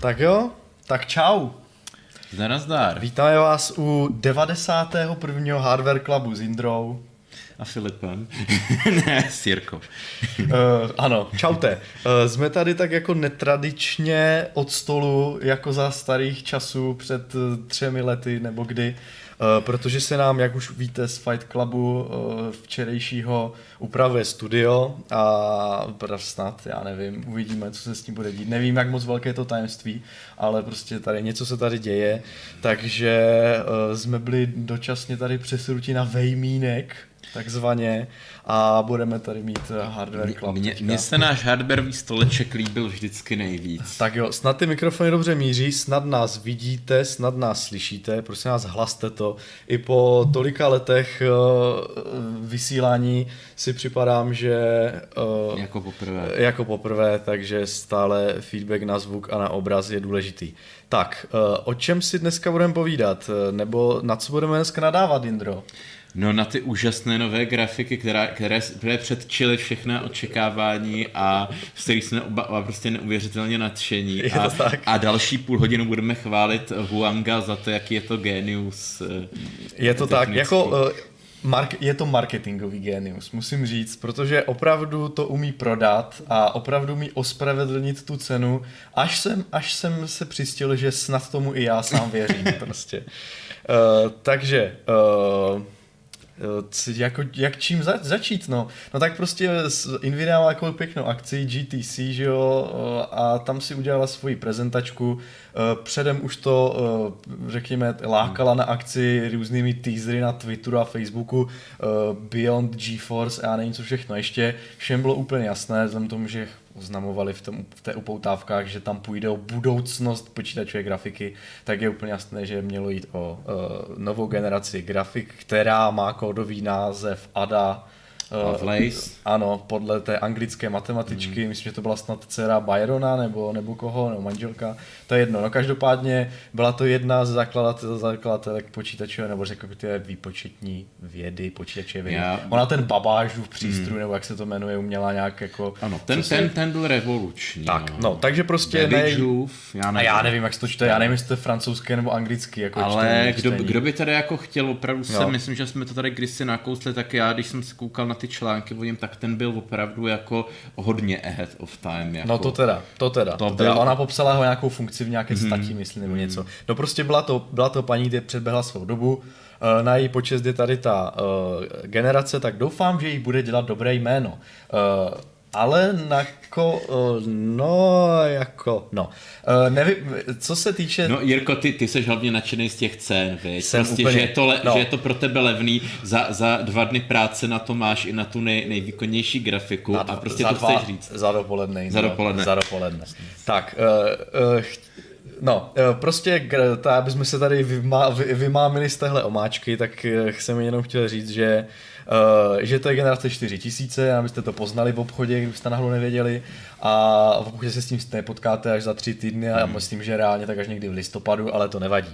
Tak jo, tak čau. Zdar. Vítáme vás u 91. Hardware Clubu s Jindrou. A Filipem. Ne, s Jirkou. Ano, čaute. Jsme tady tak jako netradičně od stolu, jako za starých časů před 3 lety nebo kdy. Protože se nám, jak už víte z Fight Clubu včerejšího, upravuje studio a snad, já nevím, uvidíme, co se s tím bude dít. Nevím, jak moc velké je to tajemství, ale prostě tady něco se tady děje. Takže jsme byli dočasně tady přesruti na vejmínek, takzvaně, a budeme tady mít Hardware Club. Mně se náš hardwareový stoleček líbil vždycky nejvíc. Tak jo, snad ty mikrofony dobře míří, snad nás vidíte, snad nás slyšíte, prosím nás hlaste to. I po tolika letech vysílání si připadám, že jako poprvé, takže stále feedback na zvuk a na obraz je důležitý. Tak, o čem si dneska budeme povídat, nebo na co budeme dneska nadávat, Jindro? No, na ty úžasné nové grafiky, které předčily všechna očekávání a z kterých jsme oba prostě neuvěřitelně nadšení. A další půl hodinu budeme chválit Huanga za to, jaký je to génius. Je to technický. Tak, jako je to marketingový génius, musím říct, protože opravdu to umí prodat a opravdu umí ospravedlnit tu cenu, až jsem se přistil, že snad tomu i já sám věřím prostě. Takže... Jak čím začít, no? No tak prostě Nvidia má jako pěknou akci GTC, že jo, a tam si udělala svoji prezentačku. Předem už to, řekněme, lákala na akci různými teasery na Twitteru a Facebooku, Beyond GeForce a nevím co všechno ještě. Všem bylo úplně jasné, vzhledem tomu, že oznamovali v té upoutávkách, že tam půjde o budoucnost počítačové grafiky, tak je úplně jasné, že mělo jít o novou generaci grafik, která má kódový název Ada. Ano, podle té anglické matematičky, myslím, že to byla snad dcera Byrona nebo koho, nebo manželka, to je jedno. No každopádně byla to jedna z zakladatelek počítačové, nebo řekl bych, ty výpočetní vědy, počítačové vědy. Ona ten Babbážův přístroj, nebo jak se to jmenuje, uměla nějak jako... Ano, ten byl revoluční. Tak, no, takže prostě... Babbageův, já nevím, jak se to čte, já nevím, jestli to je francouzské nebo anglický. Jako ale kdo by tady jako chtěl, opravdu se, myslím, že jsme to tady kdysi nakousli, tak já, když jsem se koukal na ty články o něm, tak ten byl opravdu jako hodně ahead of time. Jako. No to teda. Ona popsala ho nějakou funkci v nějaké stati, myslím, nebo něco. No prostě byla to paní, kde předběhla svou dobu, na její počest je tady ta generace, tak doufám, že jí bude dělat dobré jméno. Ale nevím, co se týče... No Jirko, ty seš hlavně nadšený z těch cen, víš? Prostě, úplně, že je to pro tebe levný, za 2 dny práce na to máš i na tu nejvýkonnější grafiku a prostě to chceš říct. Za dopoledne. Tak, prostě, abychom se tady vymámili z téhle omáčky, tak jsem jenom chtěl říct, že to je generace 4000, abyste to poznali v obchodě, kdybyste náhodou nevěděli, a v obchodě se s tím nepotkáte až za 3 týdny a myslím, že reálně tak až někdy v listopadu, ale to nevadí.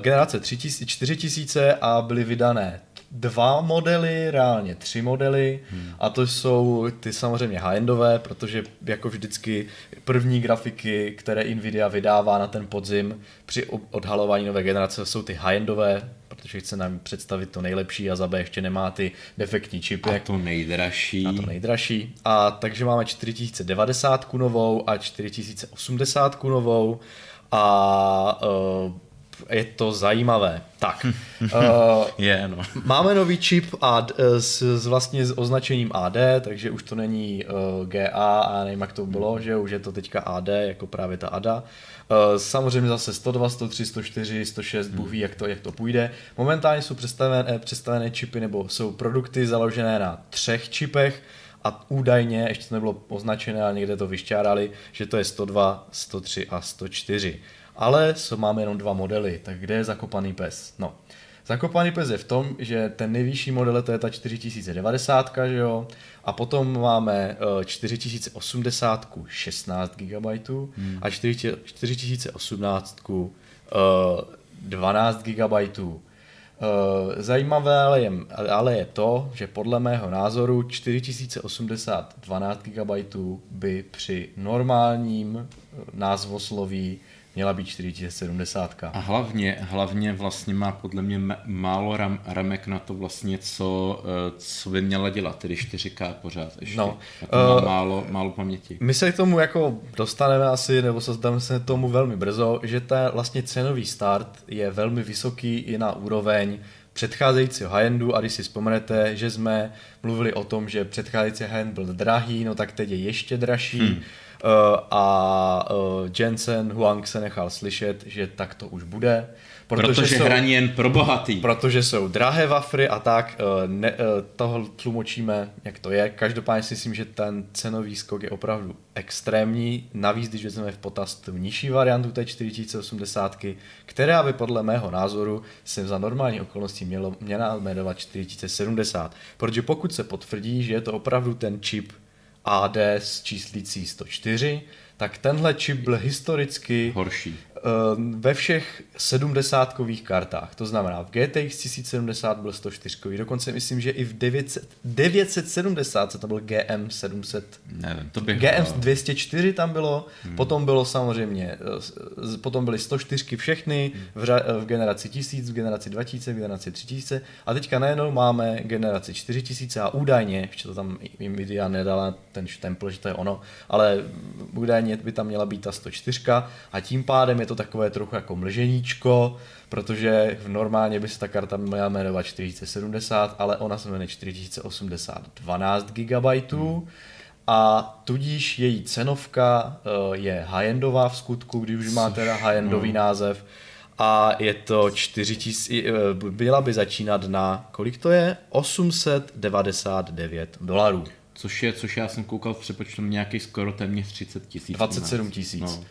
Generace 4000 a byly vydané 2 modely, reálně 3 modely a to jsou ty samozřejmě high-endové, protože jako vždycky první grafiky, které Nvidia vydává na ten podzim při odhalování nové generace, jsou ty high-endové, protože chce nám představit to nejlepší a za B ještě nemá ty defektní čipy. A to nejdražší. A takže máme 4090 novou a 4080 novou a je to zajímavé. Tak, máme nový čip s označením AD, takže už to není GA a nevím, jak to bylo, že už je to teďka AD, jako právě ta ADA. Samozřejmě zase 102, 103, 104, 106, Bůh ví, jak to půjde. Momentálně jsou představené čipy, nebo jsou produkty založené na 3 čipech a údajně, ještě to nebylo označené, ale někde to vyšťárali, že to je 102, 103 a 104. Ale máme jenom 2 modely, tak kde je zakopaný pes? No, zakopaný pes je v tom, že ten nejvyšší model, to je ta 4090, že jo? A potom máme 4080 16 GB a 4018 12 GB. Zajímavé ale je to, že podle mého názoru 4080 12 GB by při normálním názvosloví měla být 4070. A hlavně vlastně má podle mě málo ramek na to vlastně, co by měla dělat, tedy 4K pořád ještě. No, má málo paměti. My se k tomu jako dostaneme asi, nebo se zdáme se tomu velmi brzo, že ta vlastně cenový start je velmi vysoký i na úroveň předcházejícího high-endu, a když si vzpomenete, že jsme mluvili o tom, že předcházející high-end byl drahý, no tak teď je ještě dražší. A Jensen Huang se nechal slyšet, že tak to už bude. Protože hraní jen pro bohatý. Protože jsou drahé wafry a tak, toho tlumočíme, jak to je. Každopádně si myslím, že ten cenový skok je opravdu extrémní. Navíc, když vezmeme v potaz tu nižší variantu té 4080, která by podle mého názoru se za normální okolností měla jmenovat 4070. Protože pokud se potvrdí, že je to opravdu ten čip AD s číslicí 104, tak tenhle čip byl historicky horší ve všech 70kových kartách. To znamená, v GTX 1070 byl 104kový, dokonce myslím, že i v 970 to byl GM 700. Nevím, to bych GM 204 tam bylo, potom bylo samozřejmě, potom byly 104 všechny v generaci 1000, v generaci 2000, v generaci 3000 a teďka najednou máme generaci 4000 a údajně, ještě to tam Nvidia nedala ten štempl, že to je ono, ale údajně by tam měla být ta 104 a tím pádem je to takové trochu jako mlženíčko, protože normálně by se ta karta měla jmenovat 4070, ale ona se jmenuje 4080 12 GB a tudíž její cenovka je high-endová v skutku, když už má teda high-endový název, a je to 4000, byla by začínat na, kolik to je? $899. Což já jsem koukal v přepočtu nějaký skoro téměř 30 000. 27 000. No.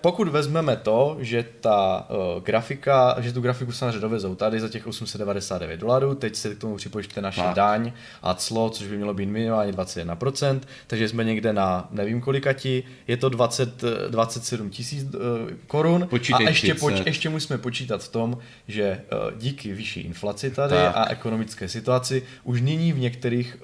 Pokud vezmeme to, že ta grafika, že tu grafiku samozřejmě dovezou tady za těch $899, teď se k tomu připočte naše daň a clo, což by mělo být minimálně 21%, takže jsme někde na nevím kolikati, je to 27 000 korun a ještě musíme počítat v tom, že díky vyšší inflaci tady a ekonomické situaci už nyní v některých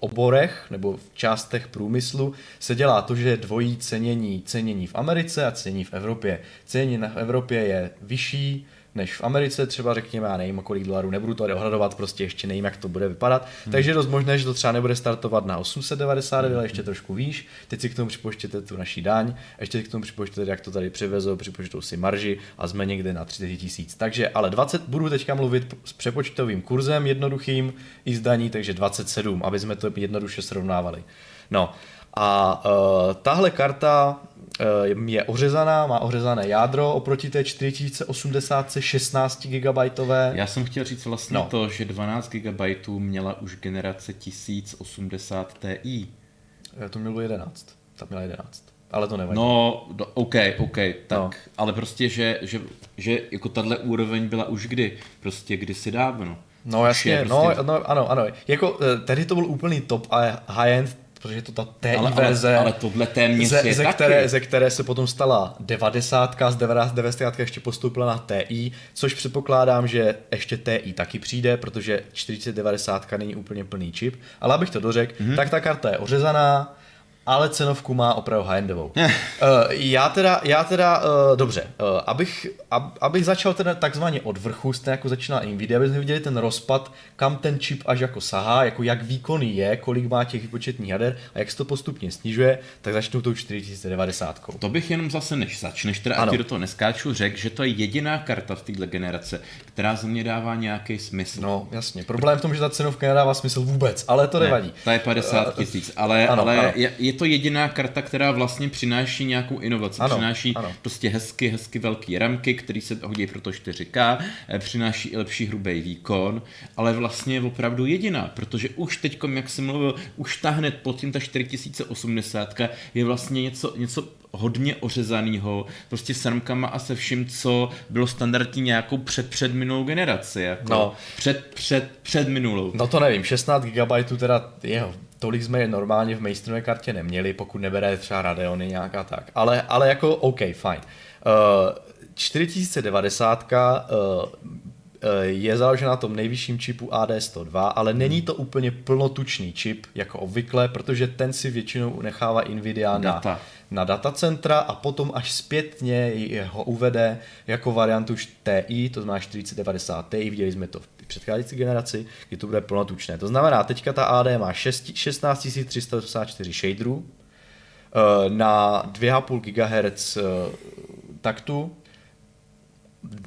oborech nebo v částech průmyslu se dělá to, že je dvojí cenění. Cenění v Americe a cenění v Evropě. Cenění v Evropě je vyšší než v Americe, třeba řekněme, já nevím, kolik dolarů, nebudu to tady ohradovat, prostě ještě nevím, jak to bude vypadat. Takže je dost možné, že to třeba nebude startovat na 899, ale ještě trošku výš. Teď si k tomu připočtěte tu naší daň, ještě k tomu připočtěte, jak to tady přivezou, připočtou si marži a jsme někde na 30 000. Takže ale 20, budu teďka mluvit s přepočtovým kurzem jednoduchým i s daní, takže 27, aby jsme to jednoduše srovnávali. No a tahle karta je ořezaná, má ořezané jádro oproti té 4080 16 GB. Já jsem chtěl říct vlastně to, že 12 GB měla už generace 1080 Ti. To mělo 11, tam měla 11, ale to nevadí. No, OK, tak, ale prostě, že jako tato úroveň byla už kdysi dávno. No jasně, prostě... ano, jako tehdy to byl úplný top a high-end, protože to ta TI verze, ale tohle téměř je ze které se potom stala 90, z 90 ještě postoupila na TI, což předpokládám, že ještě TI taky přijde, protože 4090 není úplně plný čip, ale abych to dořekl, tak ta karta je ořezaná, ale cenovku má opravdu high-endovou. Abych začal teda takzvaně od vrchu, stejně jako začíná Nvidia, abychom viděli ten rozpad, kam ten čip až jako sahá, jako jak výkonný je, kolik má těch výpočetních jader a jak se to postupně snižuje, tak začnu tou 4090. To bych jenom zase, než začneš, teda ať do toho neskáču, řekl, že to je jediná karta v této generace, která za mě dává nějaký smysl. No jasně, problém v tom, že ta cenovka nedává smysl vůbec, ale to nevadí. Ta je 50 000, ale je to jediná karta, která vlastně přináší nějakou inovaci, prostě hezky velký ramky, který se hodí pro to 4K, přináší i lepší hrubý výkon, ale vlastně je opravdu jediná, protože už teď, jak jsem mluvil, už ta hned pod tím ta 4080 je vlastně něco hodně ořezanýho, prostě s ramkama a se vším, co bylo standardní nějakou předminulou generaci, jako předminulou. No to nevím, 16 GB teda jeho. Tolik jsme je normálně v mainstreamové kartě neměli, pokud nebere třeba Radeony nějaká tak. Ale jako OK, fajn. 4090 je založena na tom nejvyšším čipu AD102, ale není to úplně plnotučný čip, jako obvykle, protože ten si většinou nechává NVIDIA na datacentra a potom až zpětně ho uvede jako variantu TI, to znamená 4090 Ti, viděli jsme to v předcházející generaci, kdy to bude plnotučné. To znamená, teďka ta AD má 16384 shaderů na 2,5 GHz taktu,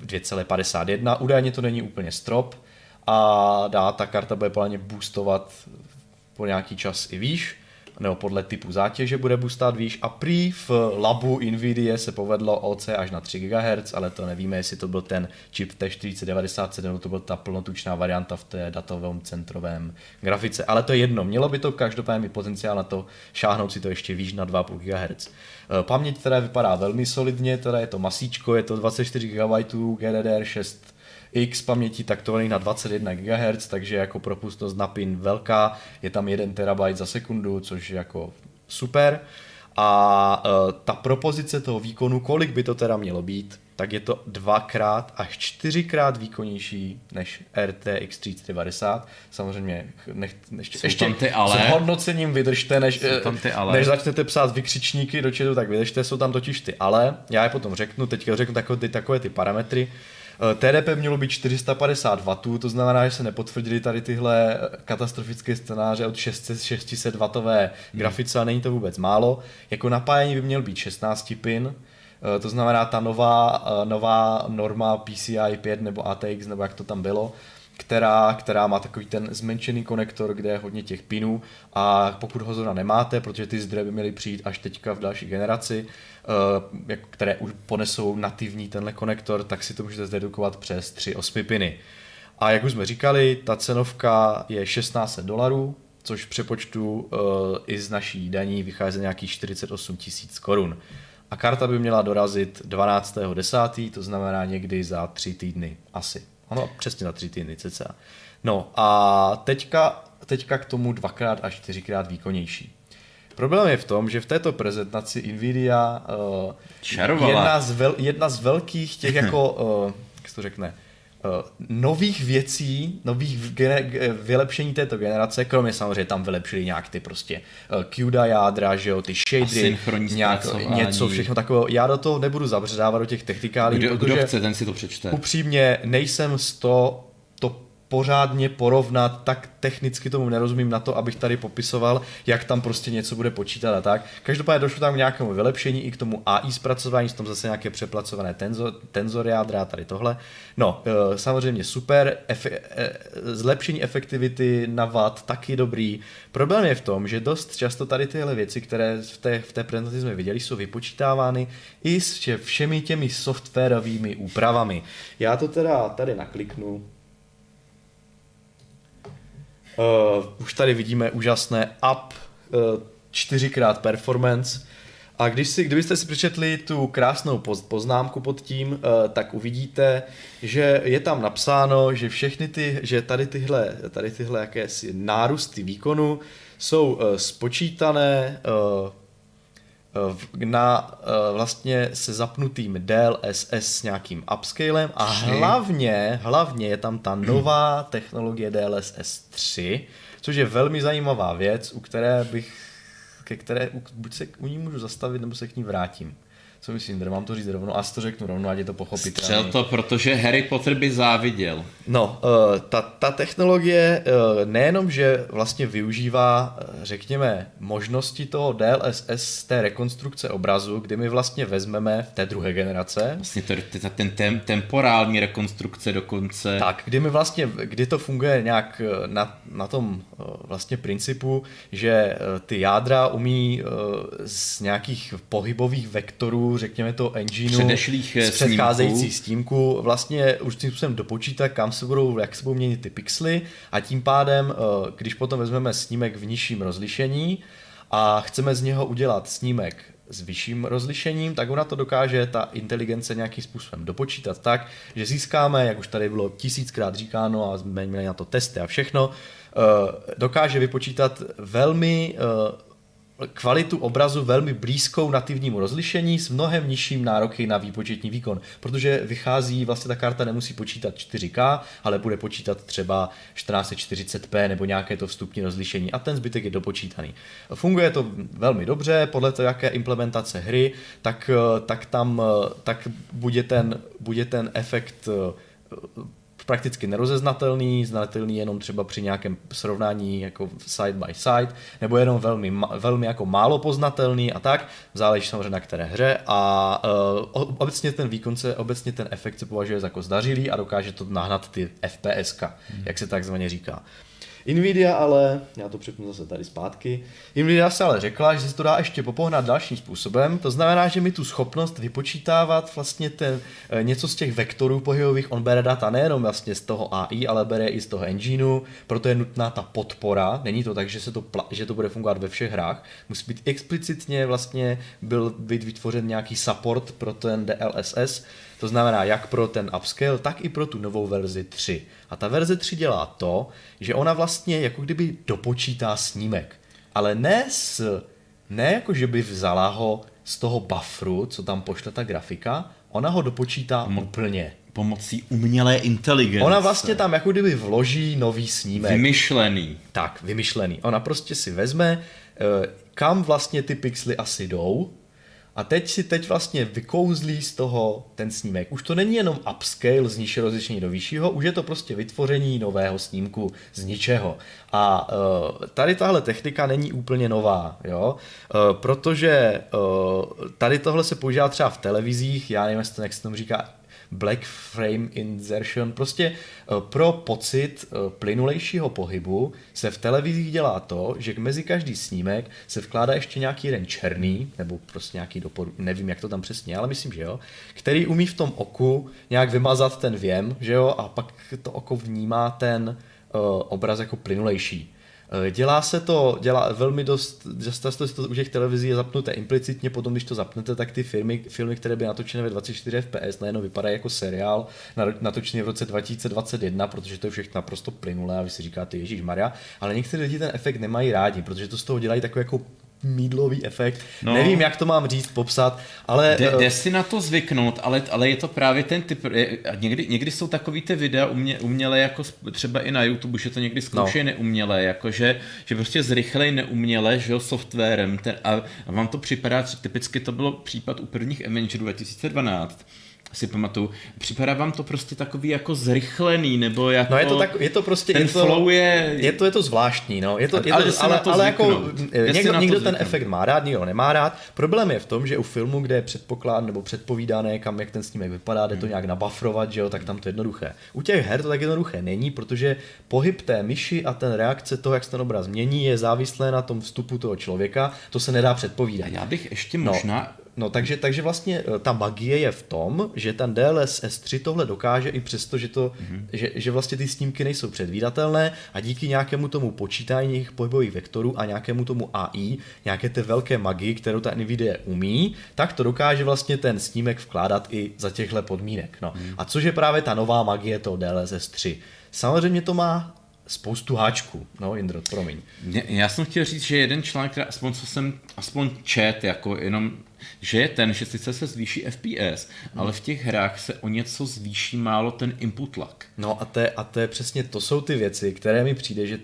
2,51, údajně to není úplně strop a ta karta bude plně boostovat po nějaký čas i výš, nebo podle typu zátěže bude boostovat výš a prý v labu NVIDIA se povedlo OC až na 3 GHz, ale to nevíme, jestli to byl ten čip T4097, nebo to byla ta plnotučná varianta v té datovém centrovém grafice, ale to je jedno, mělo by to každopádně potenciál na to šáhnout si to ještě výš na 2,5 GHz. Paměť teda vypadá velmi solidně, teda je to masíčko, je to 24 GB GDDR6X paměti taktovaných na 21 GHz, takže jako propustnost na pin velká, je tam 1 TB za sekundu, což je jako super. A ta propozice toho výkonu, kolik by to teda mělo být, tak je to 2× až 4× výkonnější než RTX 3090. Samozřejmě ještě s hodnocením vydržte, než začnete psát vykřičníky do chatu, tak vydržte, jsou tam totiž ty ale. Já je potom řeknu, teďka řeknu takové ty parametry. TDP mělo být 450 W, to znamená, že se nepotvrdily tady tyhle katastrofické scénáře od 600 W grafice a není to vůbec málo. Jako napájení by měl být 16 pin, to znamená ta nová norma PCI 5 nebo ATX, nebo jak to tam bylo, která má takový ten zmenšený konektor, kde je hodně těch pinů a pokud ho zrovna nemáte, protože ty zdroje by měly přijít až teďka v další generaci, které už ponesou nativní tenhle konektor, tak si to můžete zdedukovat přes 3 osmi piny. A jak už jsme říkali, ta cenovka je $1,600, což přepočtu i z naší daní vychází nějakých 48 000 korun. A karta by měla dorazit 12.10., to znamená někdy za 3 týdny asi. Ano, přesně na 3 týdny cca. No a teďka k tomu 2× až 4× výkonnější. Problém je v tom, že v této prezentaci NVIDIA jedna z velkých těch jako, jak se to řekne, nových věcí, nových vylepšení této generace, kromě samozřejmě tam vylepšili nějak ty prostě CUDA jádra, že jo, ty shadery, něco všechno takového. Já do toho nebudu zabředávat do těch technikálí, kdo chce, ten si to přečte. Upřímně nejsem z toho pořádně porovnat, tak technicky tomu nerozumím na to, abych tady popisoval, jak tam prostě něco bude počítat a tak. Každopádně došlo tam k nějakému vylepšení i k tomu AI zpracování, jsou tam zase nějaké přeplacované tenzor jádra, tady tohle. No, samozřejmě super, zlepšení efektivity na watt, taky dobrý. Problém je v tom, že dost často tady tyhle věci, které v té prezentaci jsme viděli, jsou vypočítávány i s všemi těmi softwarovými úpravami. Já to teda tady nakliknu. Už tady vidíme úžasné up 4x performance a kdybyste si přečetli tu krásnou poznámku pod tím, tak uvidíte, že je tam napsáno, že tady tyhle jakési nárůsty výkonu jsou spočítané vlastně se zapnutým DLSS s nějakým upscalem a hlavně je tam ta nová technologie DLSS 3, což je velmi zajímavá věc, buď se u ní můžu zastavit, nebo se k ní vrátím. Co myslím, že mám to říct rovnou, asi to řeknu rovnou, ať je to pochopitelné. Střel to, protože Harry Potter by záviděl. No, ta technologie nejenom, že vlastně využívá, řekněme, možnosti toho DLSS té rekonstrukce obrazu, kdy my vlastně vezmeme v té druhé generace. Vlastně ten temporální rekonstrukce dokonce. Tak, kdy to funguje nějak na tom vlastně principu, že ty jádra umí z nějakých pohybových vektorů, řekněme to engineu z předcházející snímku vlastně už tím způsobem dopočítá, jak se budou měnit ty pixely a tím pádem, když potom vezmeme snímek v nižším rozlišení a chceme z něho udělat snímek s vyšším rozlišením, tak ona to dokáže ta inteligence nějakým způsobem dopočítat tak, že získáme, jak už tady bylo 1000krát říkáno a jsme měli na to testy a všechno, dokáže vypočítat velmi kvalitu obrazu velmi blízkou nativnímu rozlišení s mnohem nižším nároky na výpočetní výkon, protože vychází, vlastně ta karta nemusí počítat 4K, ale bude počítat třeba 1440p nebo nějaké to vstupní rozlišení a ten zbytek je dopočítaný. Funguje to velmi dobře, podle toho, jaké implementace hry, tak bude ten efekt prakticky nerozeznatelný, znatelný jenom třeba při nějakém srovnání jako side by side, nebo jenom velmi jako málo poznatelný a tak, záleží samozřejmě na které hře a obecně ten efekt se považuje za jako zdařilý a dokáže to nahnat ty FPSka, jak se takzvaně říká. Nvidia ale, já to připnu zase tady zpátky, Nvidia se ale řekla, že se to dá ještě popohnat dalším způsobem, to znamená, že mi tu schopnost vypočítávat vlastně něco z těch vektorů pohybových, on bere data nejenom vlastně z toho AI, ale bere i z toho engineu, proto je nutná ta podpora, není to tak, že to bude fungovat ve všech hrách, musí být explicitně vlastně být vytvořen nějaký support pro ten DLSS, to znamená jak pro ten upscale, tak i pro tu novou verzi 3. A ta verze 3 dělá to, že ona vlastně jako kdyby dopočítá snímek, ale ne jako že by vzala ho z toho bufferu, co tam pošle ta grafika, ona ho dopočítá úplně. Pomocí umělé inteligence. Ona vlastně tam jako kdyby vloží nový snímek. Vymyšlený. Tak, vymyšlený. Ona prostě si vezme, kam vlastně ty pixely asi jdou, a teď vlastně vykouzlí z toho ten snímek. Už to není jenom upscale z nižšího rozlišení do vyššího, už je to prostě vytvoření nového snímku z ničeho. A tady tahle technika není úplně nová, jo? Protože tady tohle se používá třeba v televizích, já nevím, jak se tomu říká, black frame insertion, prostě pro pocit plynulejšího pohybu se v televizích dělá to, že mezi každý snímek se vkládá ještě nějaký jeden černý, nebo prostě nějaký nevím jak to tam přesně, ale myslím, že jo, který umí v tom oku nějak vymazat ten věm, že jo, a pak to oko vnímá ten obraz jako plynulejší. Dělá velmi dost, často to u těch televizí je zapnuté implicitně, potom když to zapnete, tak ty filmy, které byly natočené ve 24 fps, najednou vypadají jako seriál, natočený v roce 2021, protože to je všechno naprosto plynulé a vy si říkáte ježišmarja, ale některé lidi ten efekt nemají rádi, protože to z toho dělají takový jako mýdlový efekt, no, nevím, jak to mám říct, popsat, ale... Jde si na to zvyknout, ale je to právě ten typ, někdy jsou takový ty videa umělé, jako třeba i na YouTube, že to někdy zkoušejí neumělé, jakože že prostě zrychlej neumělé, že jo, softwarem, a vám to připadá, typicky to bylo případ u prvních Avengerů 2012, si pamatuju, připadá vám to prostě takový jako zrychlený, nebo jako... No je to zvláštní, no. Někdo ten efekt má rád, někdo nemá rád. Problém je v tom, že u filmu, kde je předpoklad nebo předpovídané, kam jak ten snímek vypadá, jde to nějak nabafrovat, že jo, tak tam to je jednoduché. U těch her to tak jednoduché není, protože pohyb té myši a ten reakce toho, jak se ten obraz mění, je závislé na tom vstupu toho člověka, to se nedá předpovídat. A já bych ještě možná... No takže vlastně ta magie je v tom, že ten DLSS 3 tohle dokáže i přesto, že vlastně ty snímky nejsou předvídatelné a díky nějakému tomu počítání jejich pohybových vektorů a nějakému tomu AI, nějaké té velké magii, kterou ta NVIDIA umí, tak to dokáže vlastně ten snímek vkládat i za těchto podmínek. No. A což je právě ta nová magie toho DLSS 3. Samozřejmě to má spoustu háčků. No, Indro, promiň. Já jsem chtěl říct, že jeden článek, aspoň co jsem čet, jako jenom že je ten, že sice se zvýší FPS, ale v těch hrách se o něco zvýší málo ten input lag. No a to je přesně, to jsou ty věci, které mi přijde,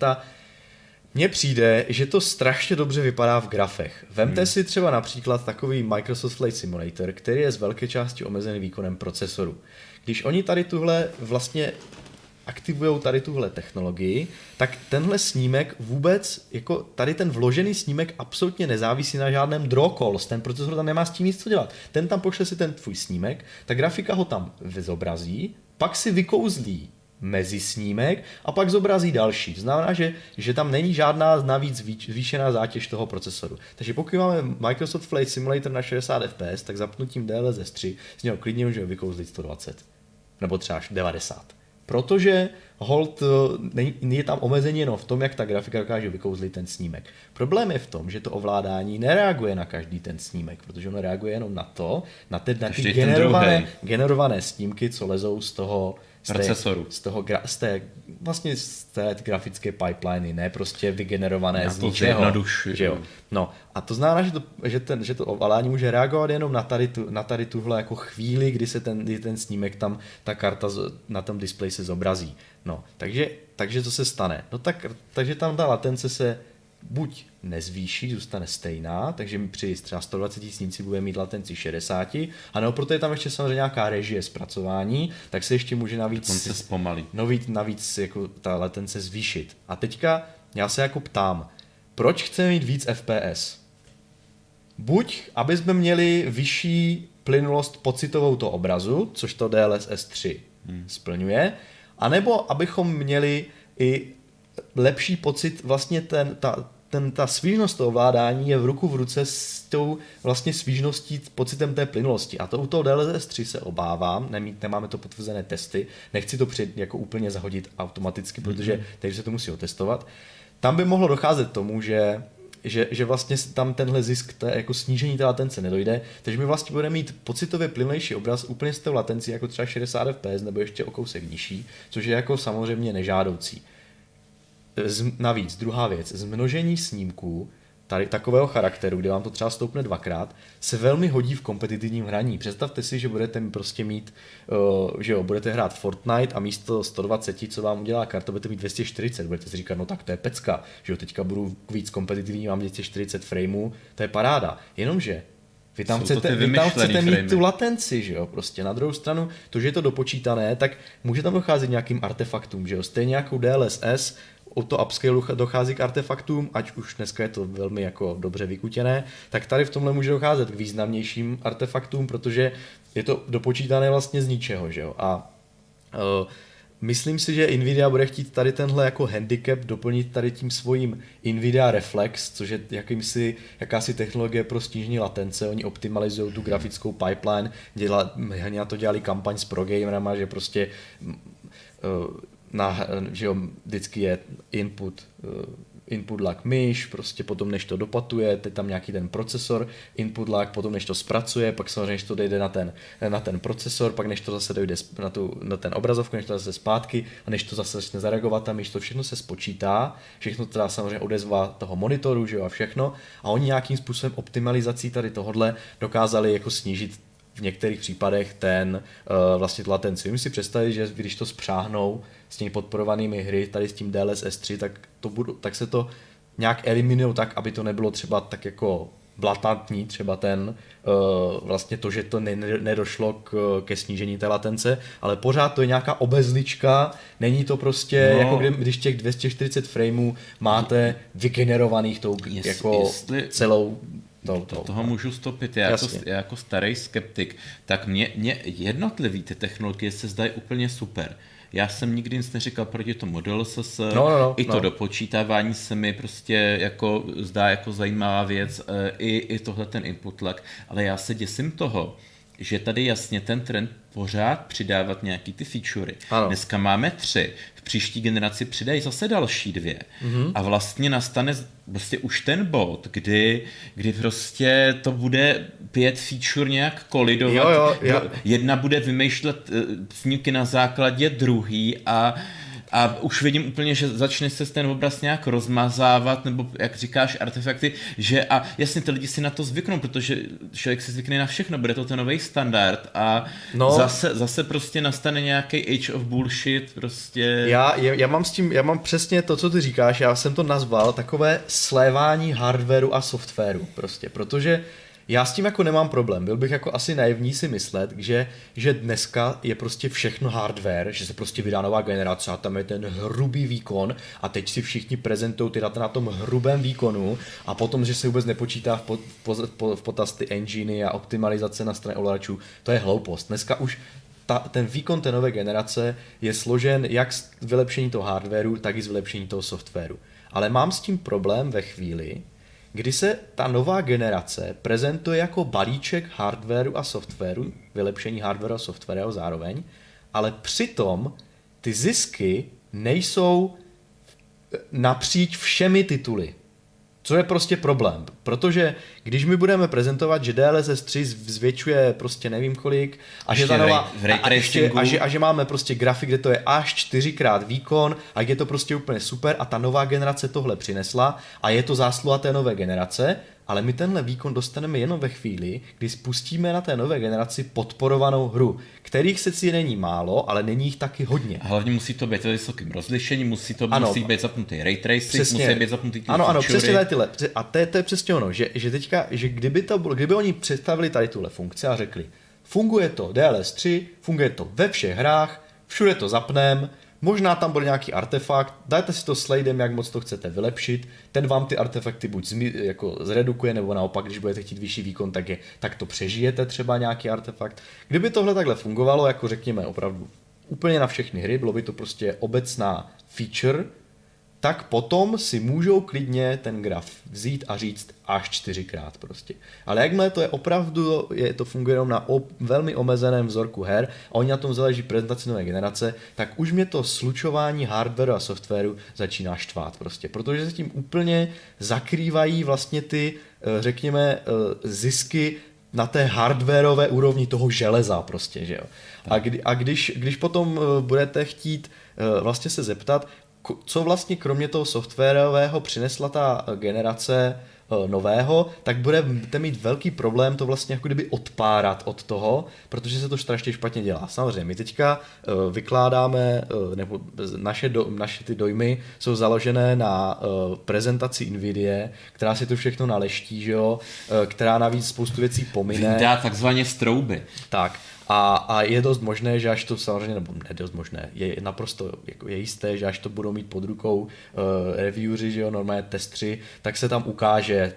že to strašně dobře vypadá v grafech. Vemte si třeba například takový Microsoft Flight Simulator, který je z velké části omezený výkonem procesoru. Když oni tady tuhle vlastně aktivujou tady tuhle technologii, tak tenhle snímek vůbec, jako tady ten vložený snímek absolutně nezávisí na žádném draw calls, ten procesor tam nemá s tím nic co dělat. Ten tam pošle si ten tvůj snímek, ta grafika ho tam zobrazí, pak si vykouzlí mezi snímek a pak zobrazí další. Znamená, že tam není žádná navíc zvýšená zátěž toho procesoru. Takže pokud máme Microsoft Flight Simulator na 60 fps, tak zapnutím DLSS 3 z něho klidně můžeme vykouzlit 120. Nebo třeba 90. Protože hold je tam omezení jenom v tom, jak ta grafika dokáže vykouzlit ten snímek. Problém je v tom, že to ovládání nereaguje na každý ten snímek, protože ono reaguje jenom na ty generované snímky, co lezou z toho procesoru. Z té grafické pipeliny, ne prostě vygenerované z ničeho. No a to znamená, že to ovládání může reagovat jenom na tady tuhle jako chvíli, kdy se ten snímek tam, ta karta na tom displeji se zobrazí. No, takže co se stane? No takže tam ta latence se buď nezvýší, zůstane stejná, takže při třeba 120 snímcích bude mít latenci 60, anebo proto je tam ještě samozřejmě nějaká režie zpracování, tak se ještě může navíc jako ta latence zvýšit. A teďka já se jako ptám, proč chceme mít víc FPS? Buď, aby jsme měli vyšší plynulost pocitovou toho obrazu, což to DLSS 3 splňuje, anebo abychom měli i lepší pocit, vlastně ta svížnost toho ovládání je v ruku v ruce s tou vlastně svížností, pocitem té plynulosti. A to u toho DLSS 3 se obávám, nemáme to potvrzené testy, nechci to jako úplně zahodit automaticky, protože teď se to musí otestovat. Tam by mohlo docházet k tomu, že vlastně tam tenhle zisk, jako snížení té latence nedojde, takže my vlastně budeme mít pocitově plynulejší obraz úplně s tou latencí jako třeba 60 fps nebo ještě o kousek nižší, což je jako samozřejmě nežádoucí. Navíc, druhá věc, zmnožení snímků tady takového charakteru, kde vám to třeba stoupne dvakrát, se velmi hodí v kompetitivním hraní. Představte si, že budete prostě mít, budete hrát Fortnite a místo 120, co vám udělá karta, budete mít 240, budete si říkat, no tak to je pecka, že jo, teďka budu víc kompetitivní, mám 240 frameů, to je paráda, jenomže vy tam chcete mít tu latenci, že jo, prostě. Na druhou stranu, to, že je to dopočítané, tak může tam docházet nějakým artefaktům, že jo, stejně jako DLSS, od toho upscaleu dochází k artefaktům, ať už dneska je to velmi jako dobře vykutěné, tak tady v tomhle může docházet k významnějším artefaktům, protože je to dopočítané vlastně z ničeho, že jo. A myslím si, že Nvidia bude chtít tady tenhle jako handicap doplnit tady tím svým Nvidia Reflex, což je jakási technologie pro snížení latence. Oni optimalizují tu grafickou pipeline, na to dělali kampaň s progamerama, že prostě vždycky je input lag myš, prostě potom než to dopatuje, teď tam nějaký ten procesor, input lag, potom než to zpracuje, pak samozřejmě než to dojde na ten procesor, pak než to zase dojde na ten obrazovku, než to zase zpátky a než to zase začne zareagovat, tam než to všechno se spočítá, všechno teda samozřejmě odezva toho monitoru, že jo, a všechno, a oni nějakým způsobem optimalizací tady tohodle dokázali jako snížit v některých případech vlastně latenci. Musím si představit, že když to spřáhnou s těmi podporovanými hry, tady s tím DLSS 3, tak se to nějak eliminují tak, aby to nebylo třeba tak jako blatantní, třeba vlastně to, že to nedošlo ke snížení té latence, ale pořád to je nějaká obezlička, není to prostě jako když těch 240 frameů máte vygenerovaných celou. Toho můžu stopit. Já jako starý skeptik, tak mě jednotlivý ty technologie se zdají úplně super. Já jsem nikdy nic neříkal proti tomu DLSS, to dopočítávání se mi prostě jako zdá jako zajímavá věc, i tohle ten input lag, ale já se děsím toho, že tady jasně ten trend pořád přidávat nějaký ty featurey. Dneska máme 3, v příští generaci přidají zase další 2. Mm-hmm. A vlastně nastane prostě už ten bod, kdy prostě to bude 5 feature nějak kolidovat. Jedna bude vymýšlet snímky na základě druhý a už vidím úplně, že začne se ten obraz nějak rozmazávat, nebo jak říkáš, artefakty, že a jasně ty lidi si na to zvyknou, protože člověk si zvykne na všechno, bude to ten nový standard a zase prostě nastane nějaký age of bullshit, prostě. Já mám přesně to, co ty říkáš, já jsem to nazval takové slévání hardwaru a softwaru prostě, protože já s tím jako nemám problém, byl bych jako asi naivní si myslet, že dneska je prostě všechno hardware, že se prostě vydá nová generace a tam je ten hrubý výkon a teď si všichni prezentují ty data na tom hrubém výkonu a potom, že se vůbec nepočítá v potaz ty enginy a optimalizace na straně ovladačů, to je hloupost. Dneska už ten výkon té nové generace je složen jak z vylepšení toho hardwaru, tak i z vylepšení toho softwaru. Ale mám s tím problém ve chvíli, kdy se ta nová generace prezentuje jako balíček hardwaru a softwaru, vylepšení hardwaru a softwaru zároveň, ale přitom ty zisky nejsou napříč všemi tituly. Co je prostě problém, protože když my budeme prezentovat, že DLSS 3 zvětšuje prostě nevím kolik a že, ještě máme prostě grafik, kde to je až 4x výkon a je to prostě úplně super a ta nová generace tohle přinesla a je to zásluha té nové generace, ale my tenhle výkon dostaneme jenom ve chvíli, kdy spustíme na té nové generaci podporovanou hru, kterých sice není málo, ale není jich taky hodně. A hlavně musí to být ve vysokém rozlišení, musí být zapnutý ray tracing, musí být zapnutý ty featurey. Přesně tady tyhle. A to je přesně ono, že teďka, že kdyby oni představili tady tuhle funkci a řekli, funguje to DLSS 3, funguje to ve všech hrách, všude to zapneme, možná tam bude nějaký artefakt, dajte si to slidem, jak moc to chcete vylepšit, ten vám ty artefakty buď zredukuje, nebo naopak, když budete chtít vyšší výkon, tak to přežijete třeba nějaký artefakt. Kdyby tohle takhle fungovalo, jako řekněme opravdu úplně na všechny hry, bylo by to prostě obecná feature, tak potom si můžou klidně ten graf vzít a říct až 4x prostě. Ale jakmile to je opravdu, to funguje jenom na velmi omezeném vzorku her a oni na tom záleží prezentaci nové generace, tak už mě to slučování hardwareu a softwaru začíná štvát prostě, protože se tím úplně zakrývají vlastně ty, řekněme, zisky na té hardwareové úrovni toho železa prostě, že jo. A když potom budete chtít vlastně se zeptat, co vlastně kromě toho softwarového přinesla ta generace nového, tak budete mít velký problém to vlastně jako kdyby odpárat od toho, protože se to strašně špatně dělá. Samozřejmě, my teďka vykládáme, nebo naše ty dojmy jsou založené na prezentaci NVIDIA, která si to všechno naleští, že jo, která navíc spoustu věcí pomine. Vyndá takzvaně z trouby. Tak. A je dost možné, že až to samozřejmě, nebo ne dost možné, je naprosto je jisté, že až to budou mít pod rukou reviewři, že jo, normálně testři, tak se tam ukáže,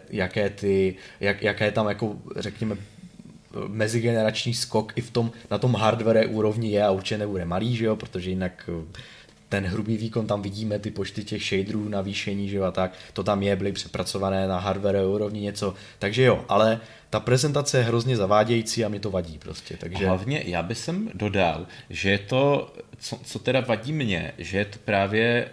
jaké tam jako řekněme mezigenerační skok i v tom, na tom hardware úrovni je a určitě nebude malý, že jo, protože jinak ten hrubý výkon tam vidíme, ty počty těch shaderů, navýšení, že jo, a tak, to tam byly přepracované na hardware úrovni něco, takže jo, ale ta prezentace je hrozně zavádějící a mě to vadí prostě. Takže... Hlavně já bych sem dodal, že je to, co teda vadí mně, že je to právě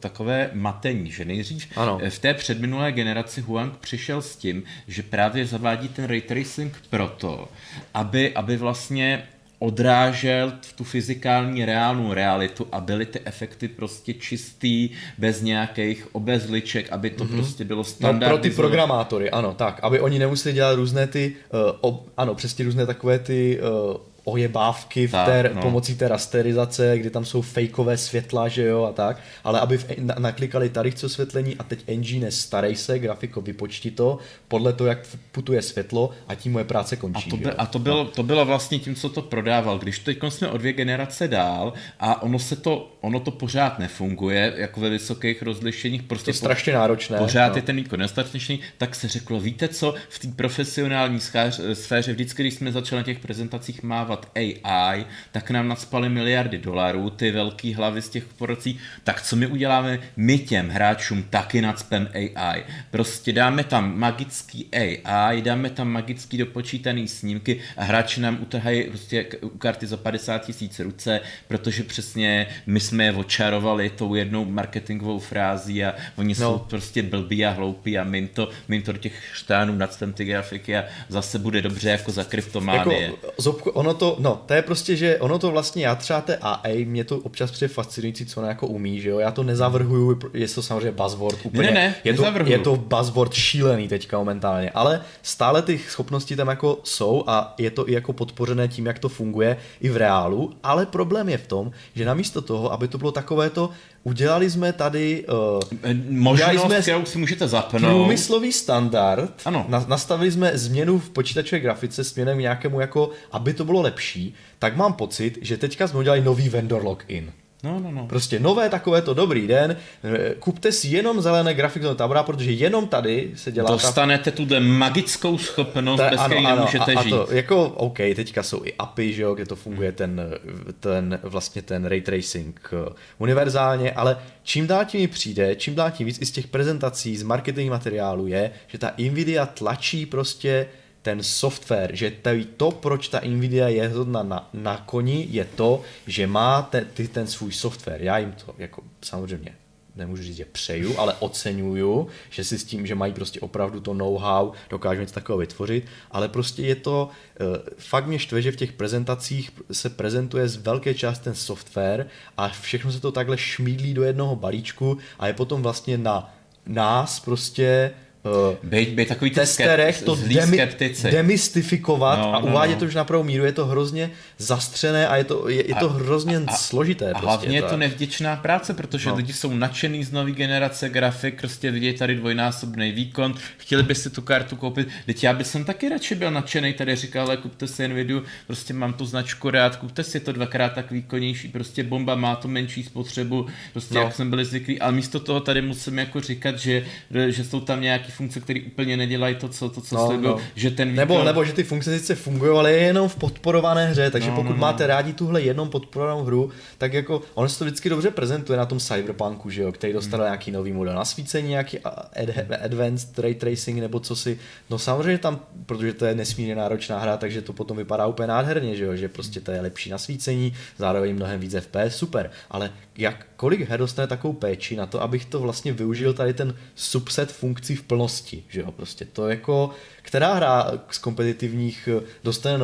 takové matení, že nejdřív v té předminulé generaci Huang přišel s tím, že právě zavádí ten ray tracing proto, aby vlastně odrážel tu fyzikální reálnou realitu a byly ty efekty prostě čistý, bez nějakých obezliček, aby to prostě bylo standardizované. Pro ty programátory, ano, tak, aby oni nemuseli dělat různé ty, přesně různé takové ty ojebávky pomocí té rasterizace, kdy tam jsou fejkové světla, že jo, a tak, ale aby naklikali tady chci osvětlení a teď engine starej se, grafiko vypočti to, podle toho, jak putuje světlo a tím moje práce končí. To bylo vlastně tím, co to prodával, když teď jsme o 2 generace dál a ono to pořád nefunguje, jako ve vysokých rozlišeních, prostě to strašně náročné. Pořád je ten výkon nedostatečný, tak se řeklo, víte co, v té profesionální sféře, vždycky, když jsme začali na těch prezentacích mávat AI, tak nám nacpali miliardy dolarů, ty velký hlavy z těch korporací, tak co my uděláme? My těm hráčům taky nacpem AI. Prostě dáme tam magický AI, dáme tam magický dopočítaný snímky a hráči nám utrhají prostě u karty za 50 000 ruce, protože přesně my jsme je očarovali tou jednou marketingovou frází a oni jsou prostě blbí a hloupí a my jim to do těch štánů nacpem ty grafiky a zase bude dobře jako za kryptománie. To je prostě, že ono to vlastně, já třeba té AI, mě to občas přijde fascinující, co ona jako umí, že jo, já to nezavrhuju, je to samozřejmě buzzword úplně, je to buzzword šílený teďka momentálně, ale stále ty schopnosti tam jako jsou a je to i jako podpořené tím, jak to funguje i v reálu, ale problém je v tom, že namísto toho, aby to bylo takové to, udělali jsme tady možnost, kterou si můžete zapnout. Průmyslový standard. Ano. Nastavili jsme změnu v počítačové grafice směrem k nějakému jako, aby to bylo lepší, tak mám pocit, že teďka jsme udělali nový vendor login. No. Prostě nové takovéto dobrý den, kupte si jenom zelené grafikové tabra, protože jenom tady se dělá... Dostanete tuhle magickou schopnost, bez které nemůžete žít. To, jako, OK, teďka jsou i API, že jo, kde to funguje ten ray tracing univerzálně, ale čím dál tím přijde, čím dál tím víc i z těch prezentací, z marketing materiálu je, že ta Nvidia tlačí prostě ten software, že to, proč ta Nvidia je hodna na koni, je to, že má ten svůj software. Já jim to jako samozřejmě nemůžu říct, že přeju, ale oceňuju, že si s tím, že mají prostě opravdu to know-how, dokážu něco takového vytvořit, ale prostě je to, fakt mě štve, že v těch prezentacích se prezentuje z velké části ten software a všechno se to takhle šmídlí do jednoho balíčku a je potom vlastně na nás prostě být takový testerech to demystifikovat a uvádět to už na pravou míru, je to hrozně zastřené a je to hrozně složité. A hlavně je to nevděčná práce, protože lidi jsou nadšený z nový generace grafik, prostě vidějí tady dvojnásobný výkon, chtěli by si tu kartu koupit, teď já bych jsem taky radši byl nadšený, tady říkal, ale kupte si Nvidia, prostě mám tu značku rád, kupte si to dvakrát tak výkonnější, prostě bomba, má to menší spotřebu, prostě jak jsem byl zvyklý, ale místo toho tady musím jako říkat, že jsou tam nějaký funkce, které úplně nedělají to, co slibuju, že ten výkon... Nebo že ty funkce sice fungují, ale jenom v podporované hře, takže pokud máte rádi tuhle jenom podporovanou hru, tak jako on se to vždycky dobře prezentuje na tom Cyberpunku, že jo, který dostal nějaký nový model na svícení, nějaký advanced ray tracing nebo co si. No samozřejmě tam, protože to je nesmírně náročná hra, takže to potom vypadá úplně nádherně, že jo, že prostě to je lepší na svícení, zároveň mnohem víc FPS, super, ale kolik her dostane takovou péči na to, abych to vlastně využil tady ten subset funkcí v plnosti, že jo, prostě to jako, která hra z kompetitivních dostane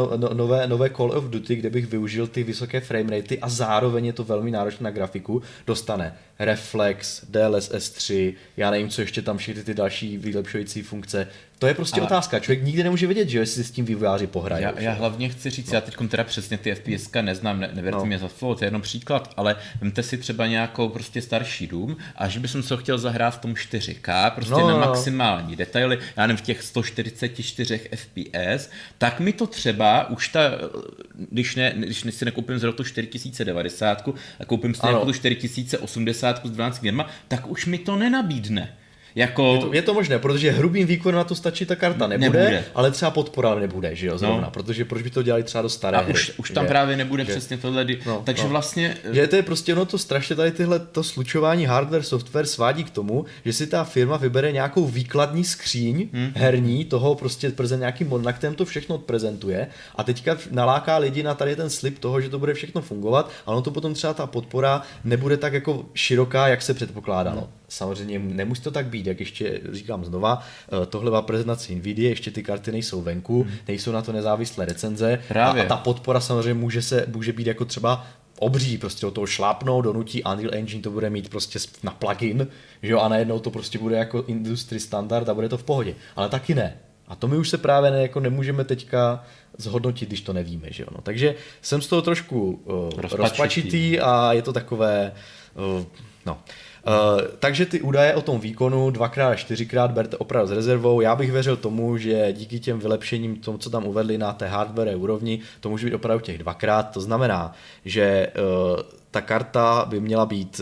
nové Call of Duty, kde bych využil ty vysoké frameratey a zároveň je to velmi náročné na grafiku, dostane Reflex, DLSS 3, já nevím, co ještě tam všechny ty další vylepšující funkce. To je prostě otázka, člověk nikdy nemůže vědět, že jestli s tím vývojáři pohrají. Já hlavně chci říct, já teď teda přesně ty FPSka neznám, neverte mě za slovo, to je jenom příklad, ale vemte si třeba nějakou prostě starší Doom a že bychom se chtěl zahrát v tom 4K, prostě na maximální detaily, já nevím, v těch 144 FPS, tak mi to třeba už když si nekoupím zrovna tu 4090 a koupím si nějakou tu 4080 s 12 GB, tak už mi to nenabídne. Jako... Je to možné, protože hrubým výkonem na to stačí ta karta nebude, ale třeba podpora nebude, že jo, zrovna, protože proč by to dělali třeba do staré hry, už tam právě nebude přesně tohle, takže vlastně... Že to je prostě ono to strašně tady tyhle to slučování hardware, software svádí k tomu, že si ta firma vybere nějakou výkladní skříň herní, toho prostě nějaký mod, na kterém to všechno odprezentuje a teďka naláká lidi na tady ten slib toho, že to bude všechno fungovat, ale ono to potom třeba ta podpora nebude tak jako široká, jak se předpokládalo. Samozřejmě nemusí to tak být, jak ještě říkám znova, tohle byla prezentace Nvidia, ještě ty karty nejsou venku, nejsou na to nezávislé recenze a ta podpora samozřejmě může být jako třeba obří, prostě od toho šlápnou, donutí Unreal Engine to bude mít prostě na plugin, že jo, a najednou to prostě bude jako industry standard a bude to v pohodě, ale taky ne. A to my už se právě nemůžeme teďka zhodnotit, když to nevíme, že jo. No, takže jsem z toho trošku rozpačitý a je to takové, takže ty údaje o tom výkonu 2x a 4x berte opravdu s rezervou. Já bych věřil tomu, že díky těm vylepšením, tomu, co tam uvedli na té hardware úrovni, to může být opravdu těch 2x. To znamená, že ta karta by měla být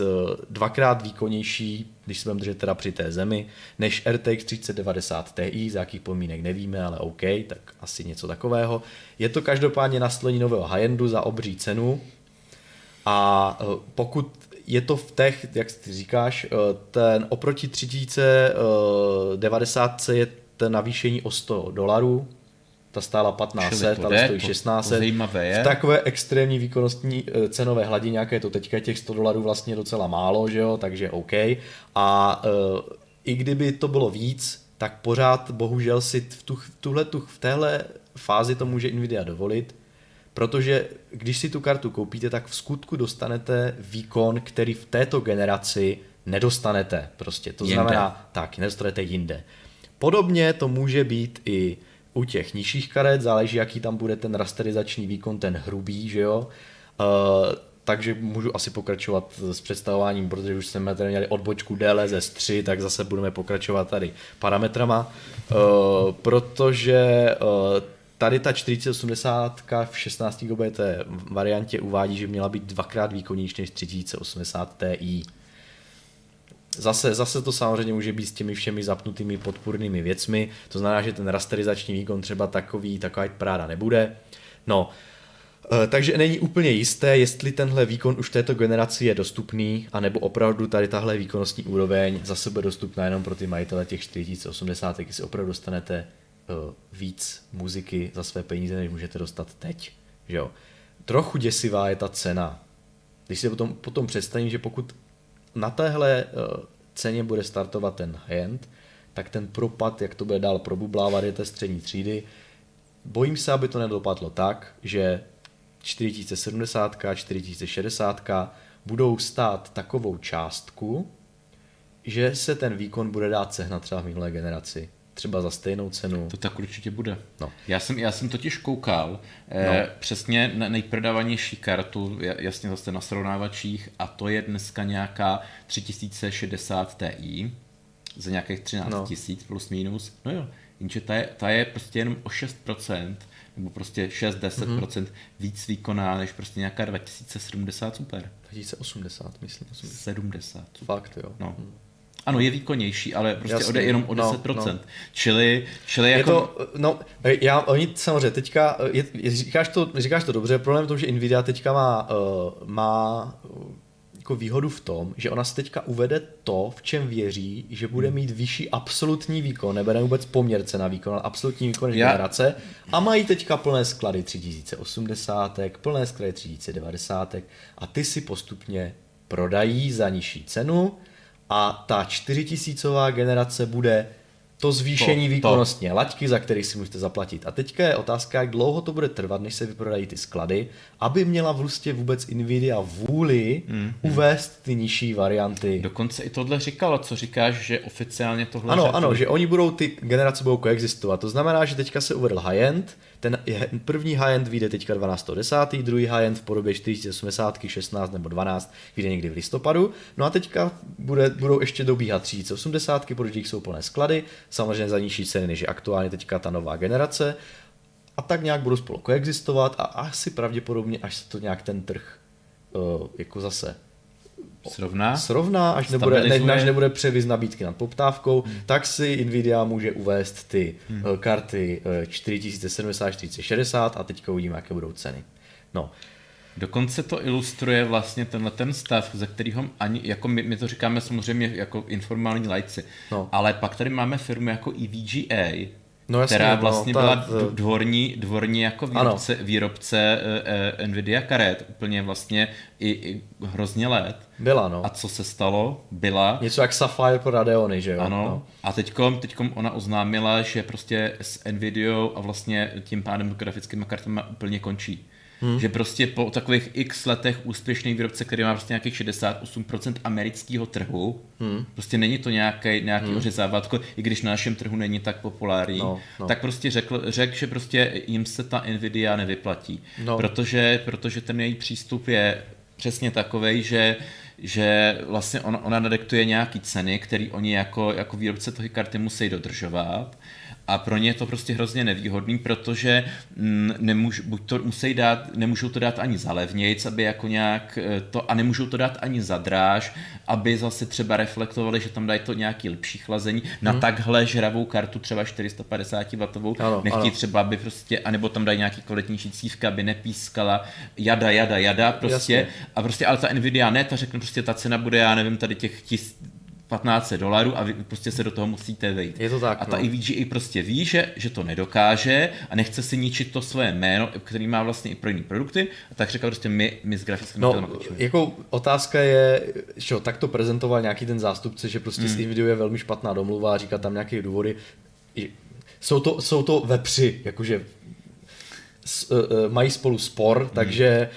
2x výkonnější, když se budeme držet teda při té zemi, než RTX 3090 Ti, za jakých podmínek nevíme, ale OK, tak asi něco takového. Je to každopádně nastolení nového high-endu za obří cenu a pokud je to v těch, jak ty říkáš, ten oproti 3090 je ten navýšení o $100, ta stála 1500, ale stojí 1600. V takové extrémní výkonnostní cenové hladině, jaké je to teďka, těch $100 vlastně docela málo, že jo, takže OK. A i kdyby to bylo víc, tak pořád bohužel si v téhle fázi to může Nvidia dovolit, protože když si tu kartu koupíte, tak v skutku dostanete výkon, který v této generaci nedostanete. Prostě to jinde. Znamená, tak nedostanete jinde. Podobně to může být i u těch nižších karet, záleží, jaký tam bude ten rasterizační výkon, ten hrubý, že jo. Takže můžu asi pokračovat s představováním, protože už jsme tady měli odbočku DLSS 3, tak zase budeme pokračovat tady parametrama, protože tady ta 4080 v 16 GB variantě uvádí, že měla být 2x výkonnější než 3080 Ti. Zase to samozřejmě může být s těmi všemi zapnutými podpůrnými věcmi, to znamená, že ten rasterizační výkon třeba taková práda nebude. No, takže není úplně jisté, jestli tenhle výkon už v této generaci je dostupný, anebo opravdu tady tahle výkonnostní úroveň za sebe dostupná jenom pro ty majitele těch 4080, když si opravdu dostanete víc muziky za své peníze, než můžete dostat teď. Že jo? Trochu děsivá je ta cena. Když si potom představím, že pokud na téhle ceně bude startovat ten high-end, tak ten propad, jak to bude dál probublávat, je té střední třídy. Bojím se, aby to nedopadlo tak, že 4070, 4060 budou stát takovou částku, že se ten výkon bude dát sehnat třeba v minulé generaci. Třeba za stejnou cenu. To tak určitě bude. No. Já jsem totiž koukal přesně na nejprodávanější kartu, jasně zase na srovnávačích, a to je dneska nějaká 3060 Ti za nějakých 13 000 plus minus. No jo, jenže ta je prostě jenom o 6%, nebo prostě 6-10% víc výkonná, než prostě nějaká 2070 Super. 2080, myslím. 70. Super. Fakt, jo. No. Ano, je výkonnější, ale prostě jasný, jenom o 10%. No. Čili jako... oni samozřejmě teďka, říkáš to dobře, problém je v tom, že Nvidia teďka má jako výhodu v tom, že ona se teďka uvede to, v čem věří, že bude mít vyšší absolutní výkon, nebere vůbec poměrce na výkon, ale absolutní výkon než generace, a mají teďka plné sklady 3080, plné sklady 3090 a ty si postupně prodají za nižší cenu. A ta 4000 generace bude to zvýšení výkonnostně laťky, za který si můžete zaplatit. A teďka je otázka, jak dlouho to bude trvat, než se vyprodají ty sklady, aby měla vlastně vůbec Nvidia vůli uvést ty nižší varianty. Dokonce i tohle říkalo, co říkáš, že oficiálně tohle... Ano, že oni budou, ty generace budou koexistovat. To znamená, že teďka se uvedl high-end, ten první high-end vyjde teďka 12.10., druhý high-end v podobě 4080, 16 nebo 12 vyjde někdy v listopadu. No a teďka budou ještě dobíhat 3080, protože jich jsou plné sklady, samozřejmě za nižší ceny, než je aktuálně teďka ta nová generace, a tak nějak budou spolu koexistovat a asi pravděpodobně, až se to nějak ten trh jako zase srovná, až nebude převis nabídky nad poptávkou, tak si Nvidia může uvést ty karty 4070, 4060 a teďka uvidíme, jaké budou ceny. No. Dokonce to ilustruje vlastně ten stav, za kterýho ani, jako my to říkáme samozřejmě jako informální lajci, ale pak tady máme firmu jako EVGA, která vlastně byla dvorní jako výrobce Nvidia karet, úplně vlastně i hrozně let. Byla. A co se stalo? Byla. Něco jak Sapphire pro Radeony, že jo? Ano. No. A teďkom ona oznámila, že prostě s Nvidiou a vlastně tím pádem grafickými kartami úplně končí. Že prostě po takových x letech úspěšný výrobce, který má prostě nějakých 68% amerického trhu, prostě není to nějaký ořezávátko, i když na našem trhu není tak populární, tak prostě řekl, že prostě jim se ta Nvidia nevyplatí. Protože ten její přístup je přesně takovej, že vlastně ona nadektuje nějaký ceny, které oni jako výrobce toho karty musí dodržovat. A pro ně je to prostě hrozně nevýhodný, protože nemůžou to dát ani za levnějc, aby jako nějak to, a nemůžou to dát ani za dráž, aby zase třeba reflektovali, že tam dají to nějaký lepší chlazení. Na takhle žravou kartu třeba 450W nechtějí třeba, aby prostě, anebo tam dají nějaký kvalitnější cívka, aby nepískala, jada prostě. Jasně. A prostě, ale ta Nvidia ne, ta řekne prostě ta cena bude, já nevím, tady těch $1500 a vy prostě se do toho musíte vejít. Je to tak, a ta EVGA prostě ví, že to nedokáže a nechce si ničit to svoje jméno, který má vlastně i pro jiné produkty, a tak říká prostě my s grafickým končíme. Jako otázka je, že tak to prezentoval nějaký ten zástupce, že prostě s tím video je velmi špatná domluva a říká tam nějaké důvody. Jsou to vepři, jakože mají spolu spor, takže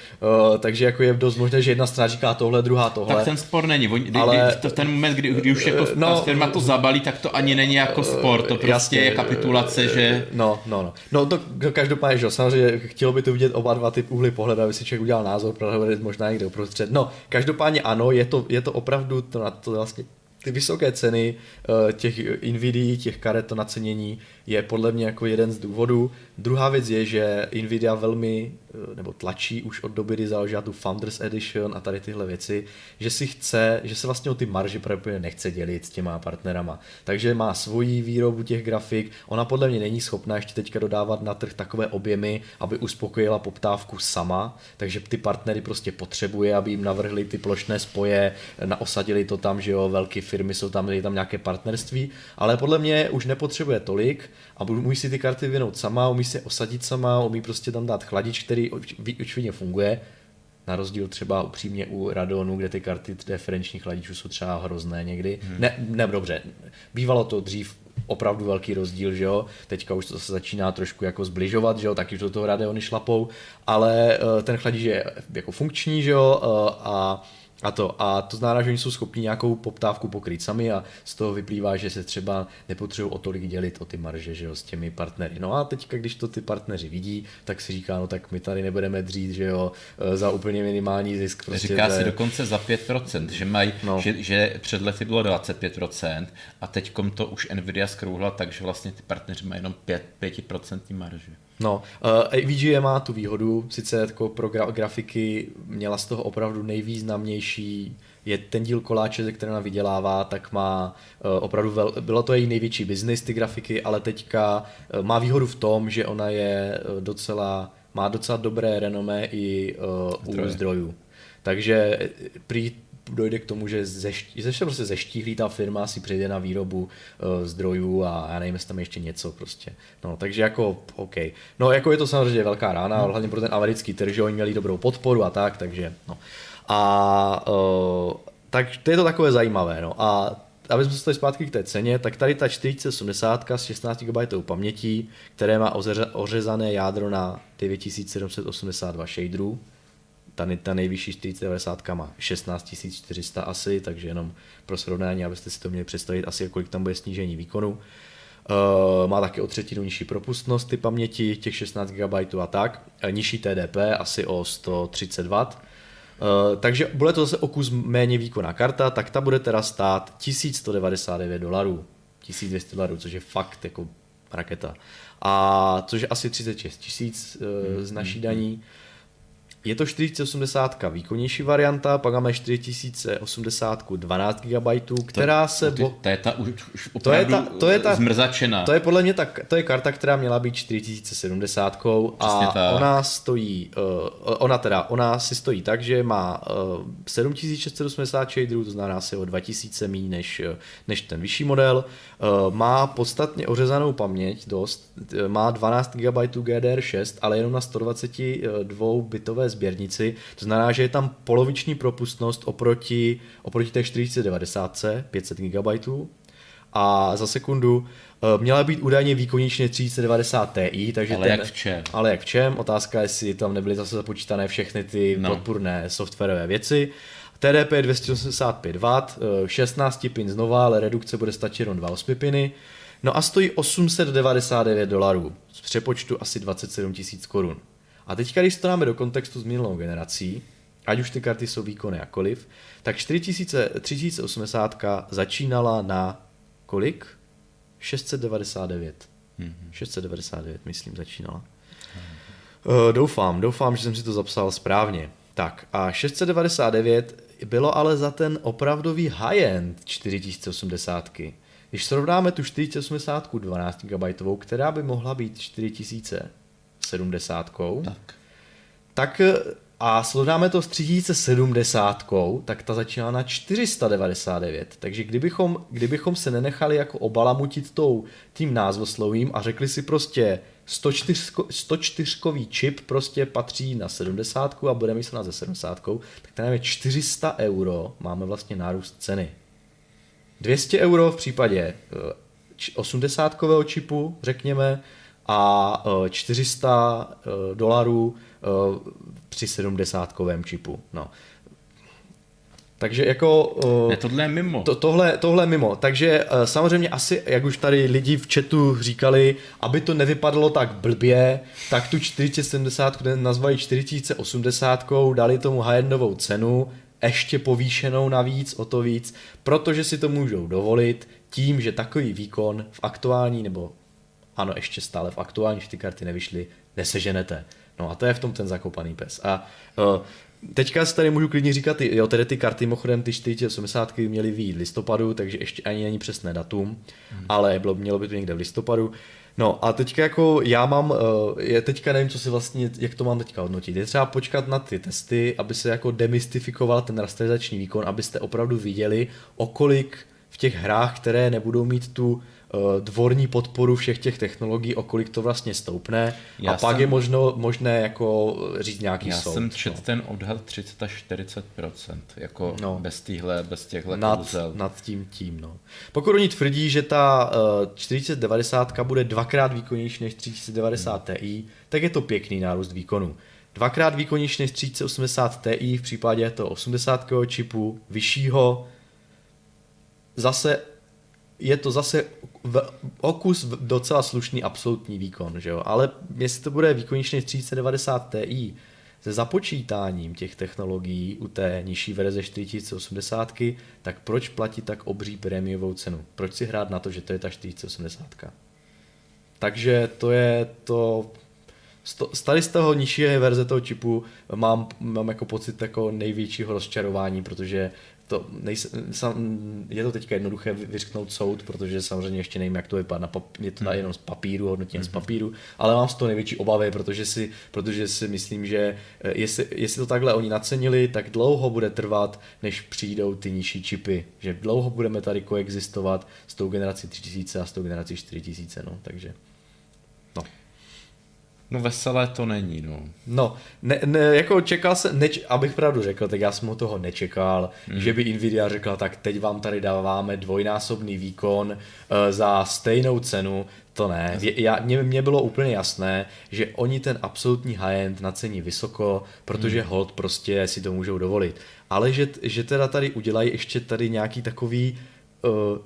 jako je dost možné, že jedna strana říká tohle, druhá tohle. Tak ten spor není, ale v ten moment, kdy už jako firma to zabalí, tak to ani není jako spor, to prostě jasně, je kapitulace, že... No to každopádně, že samozřejmě chtělo by to vidět oba dva ty úhly pohledu, aby si člověk udělal názor, protože možná někde uprostřed. No, každopádně ano, je to opravdu to na to vlastně... Ty vysoké ceny těch Nvidia, těch karet, to nacenění je podle mě jako jeden z důvodů. Druhá věc je, že Nvidia velmi nebo tlačí už od doby, kdy založila tu Founders Edition a tady tyhle věci, že se vlastně o ty marži pravděpodobně nechce dělit s těma partnerama. Takže má svoji výrobu těch grafik, ona podle mě není schopná ještě teďka dodávat na trh takové objemy, aby uspokojila poptávku sama, takže ty partnery prostě potřebuje, aby jim navrhli ty plošné spoje, naosadili to tam, že jo, velký firmy jsou tam, je tam nějaké partnerství, ale podle mě už nepotřebuje tolik a umí si ty karty vyvinout sama, umí si osadit sama, umí prostě tam dát chladič, který očividně funguje. Na rozdíl třeba upřímně u Radeonu, kde ty karty referenčních chladičů jsou třeba hrozné někdy. Ne, dobře, bývalo to dřív opravdu velký rozdíl, že jo, teďka už to se začíná trošku jako zbližovat, že jo, taky už do toho Radeony šlapou, ale ten chladič je jako funkční, že jo, a to znamená, že oni jsou schopni nějakou poptávku pokrýt sami a z toho vyplývá, že se třeba nepotřebují o tolik dělit o ty marže, že jo, s těmi partnery. No a teďka, když to ty partneři vidí, tak si říká, no tak my tady nebudeme dřít, že jo, za úplně minimální zisk. Prostě říká se dokonce za 5%, že mají, no. že před lety bylo 25% a teďkom to už Nvidia zkrouhla, takže vlastně ty partneři mají jenom 5% marže. No, EVGA má tu výhodu, sice jako pro grafiky měla z toho opravdu nejvýznamnější, je ten díl koláče, ze kterého vydělává, tak má opravdu, bylo to její největší biznis ty grafiky, ale teďka má výhodu v tom, že ona je má docela dobré renomé i u zdrojů. Takže prý dojde k tomu, že se prostě zeštíhlí ta firma, si přejde na výrobu zdrojů a já nevím, jestli tam ještě něco prostě. No, takže jako OK. No, jako je to samozřejmě velká rána, hlavně pro ten americký trh, že oni měli dobrou podporu a tak, takže no. A tak to je to takové zajímavé, no. A aby jsme se dostali zpátky k té ceně, tak tady ta 4070 s 16 GB pamětí, které má ořezané jádro na 9782 shaderů, ta nejvyšší 4090 má 16400 asi, takže jenom pro srovnání, abyste si to měli představit asi, kolik tam bude snížení výkonu. Má taky o 1/3 nižší propustnost ty paměti, těch 16 GB a tak. Nižší TDP, asi o 130 W. Takže bude to zase o kus méně výkonná karta, tak ta bude teda stát $1199, $1200, což je fakt jako raketa. A což je asi 36 000 z naší daní. Je to 4080 výkonnější varianta, pak máme 4080 12 GB, která to je ta zmrzačená. To je podle mě to je karta, která měla být 4070 a ona si stojí tak, že má 7680 shaderů, to znamená asi o 2000 míň než ten vyšší model. Má podstatně ořezanou paměť dost, má 12 GB GDDR6, ale jenom na 122 bitové sběrnici, to znamená, že je tam poloviční propustnost oproti té 4090, 500 GB a za sekundu měla být údajně výkonnější 3090 Ti, takže ale jak v čem? Otázka, jestli tam nebyly zase započítané všechny ty podpůrné softwarové věci. TDP 285 W, 16 pin znova, ale redukce bude stačit jenom 2 8 piny. No a stojí $899, z přepočtu asi 27 000 korun. A teďka, když to dáme do kontextu s minulou generací, ať už ty karty jsou výkonné jakoliv, tak 3080 začínala na kolik? 699. 699, myslím, začínala. Doufám, že jsem si to zapsal správně. Tak a 699 bylo ale za ten opravdový high-end 4080. Když srovnáme tu 4080 12 GB, která by mohla být 4070, tak a srovnáme to s 3070, tak ta začíná na 499, takže kdybychom se nenechali jako obalamutit tím názvoslovím a řekli si prostě 104kový čip prostě patří na 70 a budeme se na ze 70, tak tady máme €400, máme vlastně nárůst ceny. €200 v případě 80kového čipu, řekněme, a $400 při 70kovém čipu. No. Takže jako... Ne, tohle je mimo. Tohle je mimo. Takže samozřejmě asi, jak už tady lidi v chatu říkali, aby to nevypadalo tak blbě, tak tu 4070 nazvali 4080, dali tomu high-endovou cenu, ještě povýšenou navíc, o to víc, protože si to můžou dovolit tím, že takový výkon v aktuální nebo ano, ještě stále v aktuální, že ty karty nevyšly, neseženete. No a to je v tom ten zakopaný pes. A teďka si tady můžu klidně říkat, jo, tedy ty karty, mimochodem ty 4080 měly vyjít v listopadu, takže ještě ani není přesné datum, ale mělo by to někde v listopadu. No a teďka jako já mám, teďka nevím, co si vlastně, jak to mám teďka hodnotit. Je třeba počkat na ty testy, aby se jako demystifikoval ten rasterizační výkon, abyste opravdu viděli, o kolik v těch hrách, které nebudou mít tu dvorní podporu všech těch technologií, o kolik to vlastně stoupne. Já a pak je možné jako říct nějaký soud. Já jsem četl ten odhad 30 až 40%, jako bez těchto kouzel. Nad tím, no. Pokud oni tvrdí, že ta 4090 bude dvakrát výkonnější než 3090 Ti, tak je to pěkný nárůst výkonu. Dvakrát výkonnější než 3080 Ti v případě toho 80 čipu, vyššího. Je to zase okus docela slušný absolutní výkon, že jo? Ale jestli to bude výkonnější než 3090 Ti se započítáním těch technologií u té nižší verze 4080, tak proč platit tak obří prémiovou cenu? Proč si hrát na to, že to je ta 4080? Takže to je to... Tady z toho nižší verze toho čipu mám jako pocit jako největšího rozčarování, protože je to teďka jednoduché vyřknout soud, protože samozřejmě ještě nevím, jak to vypadá. Je to jenom z papíru, hodnotím z papíru, ale mám z toho největší obavy, protože si myslím, že jestli to takhle oni nacenili, tak dlouho bude trvat, než přijdou ty nižší čipy. Že dlouho budeme tady koexistovat s tou generací 3000 a s tou generací 4000, no, takže... No veselé to není, no. No, jako čekal jsem, abych pravdu řekl, tak já jsem od toho nečekal, že by Nvidia řekla, tak teď vám tady dáváme dvojnásobný výkon za stejnou cenu, to ne. Mně bylo úplně jasné, že oni ten absolutní high-end nacení vysoko, protože hold prostě si to můžou dovolit. Ale že teda tady udělají ještě tady nějaký takový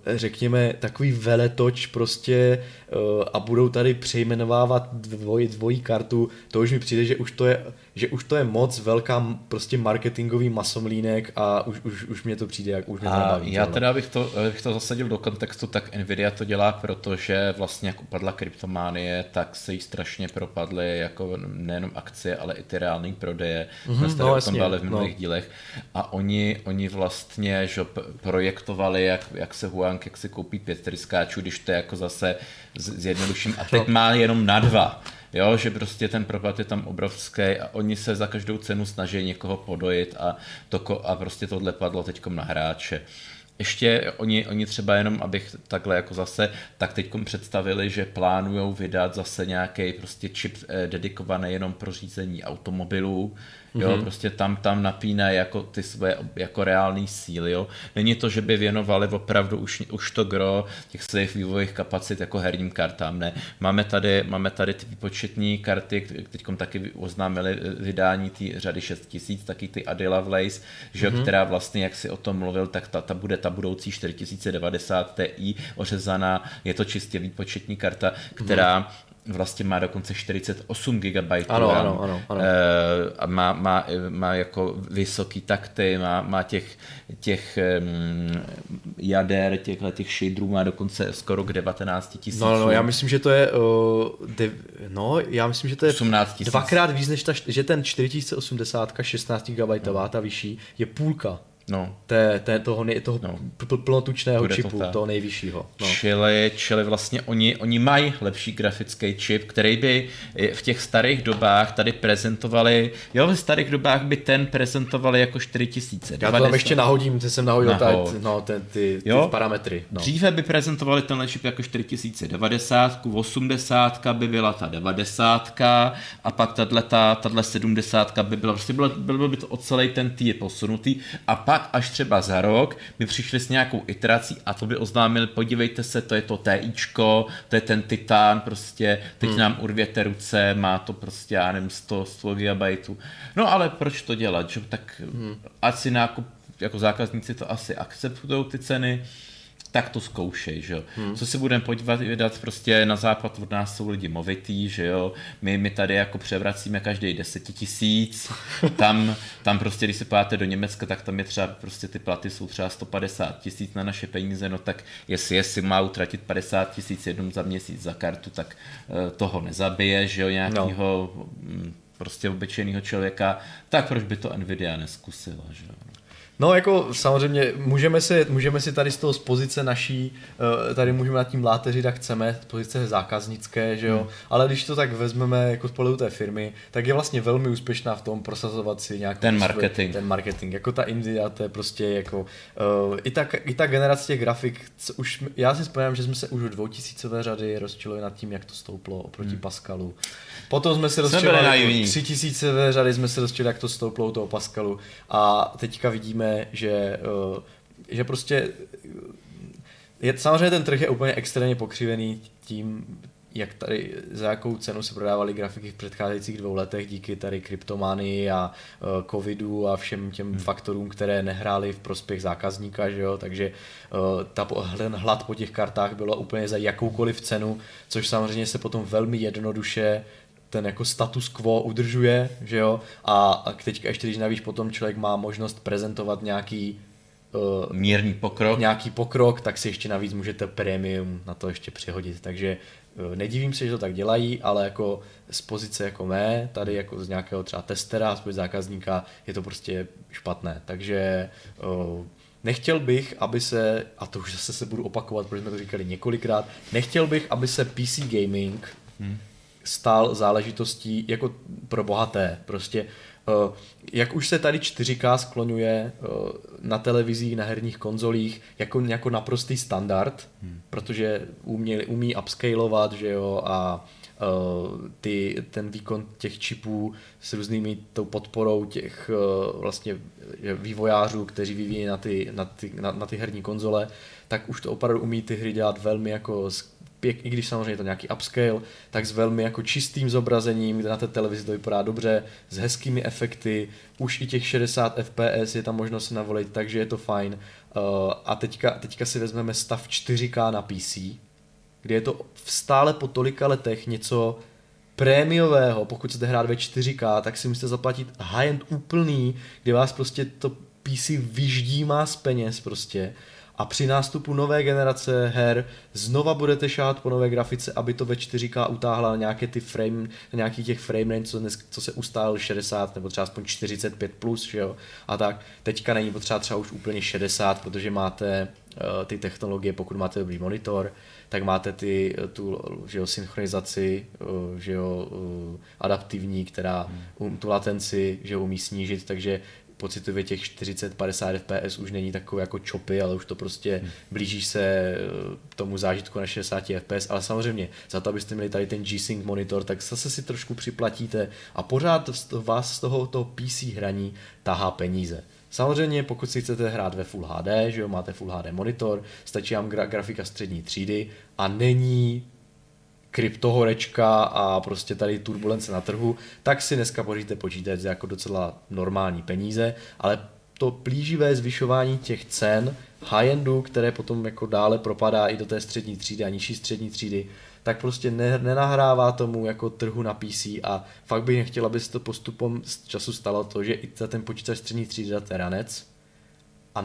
řekněme, takový veletoč prostě a budou tady přejmenovávat dvojí kartu, to už mi přijde, že už to je moc velká prostě marketingový masomlínek a už mě to přijde, jak už mě to nebaví. Já teda bych to zasadil do kontextu, tak Nvidia to dělá, protože vlastně jak upadla kryptománie, tak se jí strašně propadly jako nejenom akcie, ale i ty reální prodeje. Jsme o tom byli v minulých dílech a oni vlastně že projektovali, jak se Huang, jak si koupí 5 tryskáčů, když to je jako zase zjednoduším a teď má jenom na 2. Jo, že prostě ten propad je tam obrovský a oni se za každou cenu snaží někoho podojit a prostě tohle padlo teďkom na hráče. Ještě oni třeba jenom, abych takhle jako zase, tak teďkom představili, že plánujou vydat zase nějaký prostě čip dedikovaný jenom pro řízení automobilů. Jo, prostě tam napínají jako ty své jako reální síly, jo. Není to, že by věnovali opravdu už to gro těch svých vývojových kapacit jako herním kartám, ne. Máme tady ty výpočetní karty, teďkom taky oznámili vydání té řady 6000, taky ty Adela Vlace, že která vlastně, jak si o tom mluvil, tak ta bude ta budoucí 4090 Ti ořezaná, je to čistě výpočetní karta, která vlastně má dokonce 48 GB a má jako vysoký takty, má těch jader, těch shaderů má dokonce skoro k 19 000. No, já myslím, že to je 18 000. Dvakrát víc než že ten 4080 16 GB ta vyšší je půlka. No. Toho plnotučného čipu, toho nejvyššího. No. Čili vlastně oni mají lepší grafický čip, který by v těch starých dobách tady prezentovali, jo, v starých dobách by ten prezentovali jako 4000. Já to tam ještě nahodím, ty parametry. No. Dříve by prezentovali tenhle čip jako 4090, 80 by byla ta 90 a pak tato 70 by byla, prostě bylo by to o celý ten týr posunutý a pak až třeba za rok by přišli s nějakou iterací a to by oznámili, podívejte se, to je to TIčko, to je ten Titan, prostě, teď nám urvěte ruce, má to prostě, já nevím, 100 GB. No ale proč to dělat, že? Tak ať si nákup, jako zákazníci to asi akceptují ty ceny, tak to zkoušej, že jo. Co si budeme podívat, prostě na západ od nás jsou lidi movitý, že jo. My tady jako převracíme každý 10 000, tam prostě, když se podíváte do Německa, tak tam je třeba prostě ty platy jsou třeba 150 000 na naše peníze, no tak jestli má utratit 50 000 jednou za měsíc za kartu, tak toho nezabije, že jo, nějakýho prostě obyčejného člověka, tak proč by to Nvidia neskusila, že jo. No jako samozřejmě můžeme si tady z toho z pozice naší, tady můžeme nad tím láteřit, jak chceme, z pozice zákaznické, že jo, ale když to tak vezmeme jako z pohledu té firmy, tak je vlastně velmi úspěšná v tom prosazovat si nějaký ten marketing, jako ta Nvidia, to je prostě jako i ta generace těch grafik, už, já si vzpomínám, že jsme se už v 2000 řady rozčilili nad tím, jak to stouplo oproti Pascalu. Potom jsme se rozčilili 3000 řady, jsme se rozčilili, jak to stouplo u toho Pascalu, a teďka vidíme, že prostě je, samozřejmě ten trh je úplně extrémně pokřivený tím, jak tady, za jakou cenu se prodávaly grafiky v předcházejících 2 letech díky tady kryptománii a covidu a všem těm faktorům, které nehrály v prospěch zákazníka, že jo? Takže ten hlad po těch kartách bylo úplně za jakoukoliv cenu, což samozřejmě se potom velmi jednoduše ten jako status quo udržuje, že jo, a teďka ještě když navíc potom člověk má možnost prezentovat nějaký mírný pokrok, tak si ještě navíc můžete premium na to ještě přihodit, takže nedivím se, že to tak dělají, ale jako z pozice jako mé, tady jako z nějakého třeba testera, z zákazníka, je to prostě špatné, takže nechtěl bych, aby se, a to už zase se budu opakovat, protože jsme to říkali několikrát, nechtěl bych, aby se PC gaming stál záležitostí jako pro bohaté. Prostě, jak už se tady 4K skloňuje na televizích, na herních konzolích jako naprostý standard, protože umí upscalovat, že jo, a ten výkon těch čipů s různými tou podporou těch vlastně vývojářů, kteří vyvíjí na ty herní konzole, tak už to opravdu umí ty hry dělat velmi jako i když samozřejmě je to nějaký upscale, tak s velmi jako čistým zobrazením, kde na té televizi to vypadá dobře, s hezkými efekty, už i těch 60 fps je tam možnost si navolit, takže je to fajn. A teďka si vezmeme stav 4K na PC, kde je to stále po tolika letech něco prémiového, pokud chcete hrát ve 4K, tak si musíte zaplatit high-end úplný, kde vás prostě to PC vyždímá z peněz prostě. A při nástupu nové generace her znova budete šát po nové grafice, aby to ve 4K utáhla nějaké ty frame, nějaký těch frame range, co se ustálil 60 nebo třeba aspoň 45 plus, že jo? A tak teďka není potřeba třeba už úplně 60, protože máte ty technologie, pokud máte dobrý monitor, tak máte tu synchronizaci, že jo, adaptivní, která tu latenci, že jo, umí snížit, takže pocitově těch 40-50 fps už není takové jako čopy, ale už to prostě blíží se tomu zážitku na 60 fps, ale samozřejmě za to, abyste měli tady ten G-Sync monitor, tak zase si trošku připlatíte a pořád vás z toho PC hraní tahá peníze. Samozřejmě pokud si chcete hrát ve Full HD, že jo, máte Full HD monitor, stačí vám grafika střední třídy a není kryptohorečka a prostě tady turbulence na trhu, tak si dneska pořídíte počítač za jako docela normální peníze, ale to plíživé zvyšování těch cen high-endu, které potom jako dále propadá i do té střední třídy a nižší střední třídy, tak prostě nenahrává tomu jako trhu na PC a fakt bych nechtěl, aby se to postupem z času stalo to, že i za ten počítač střední třídy dáte ranec a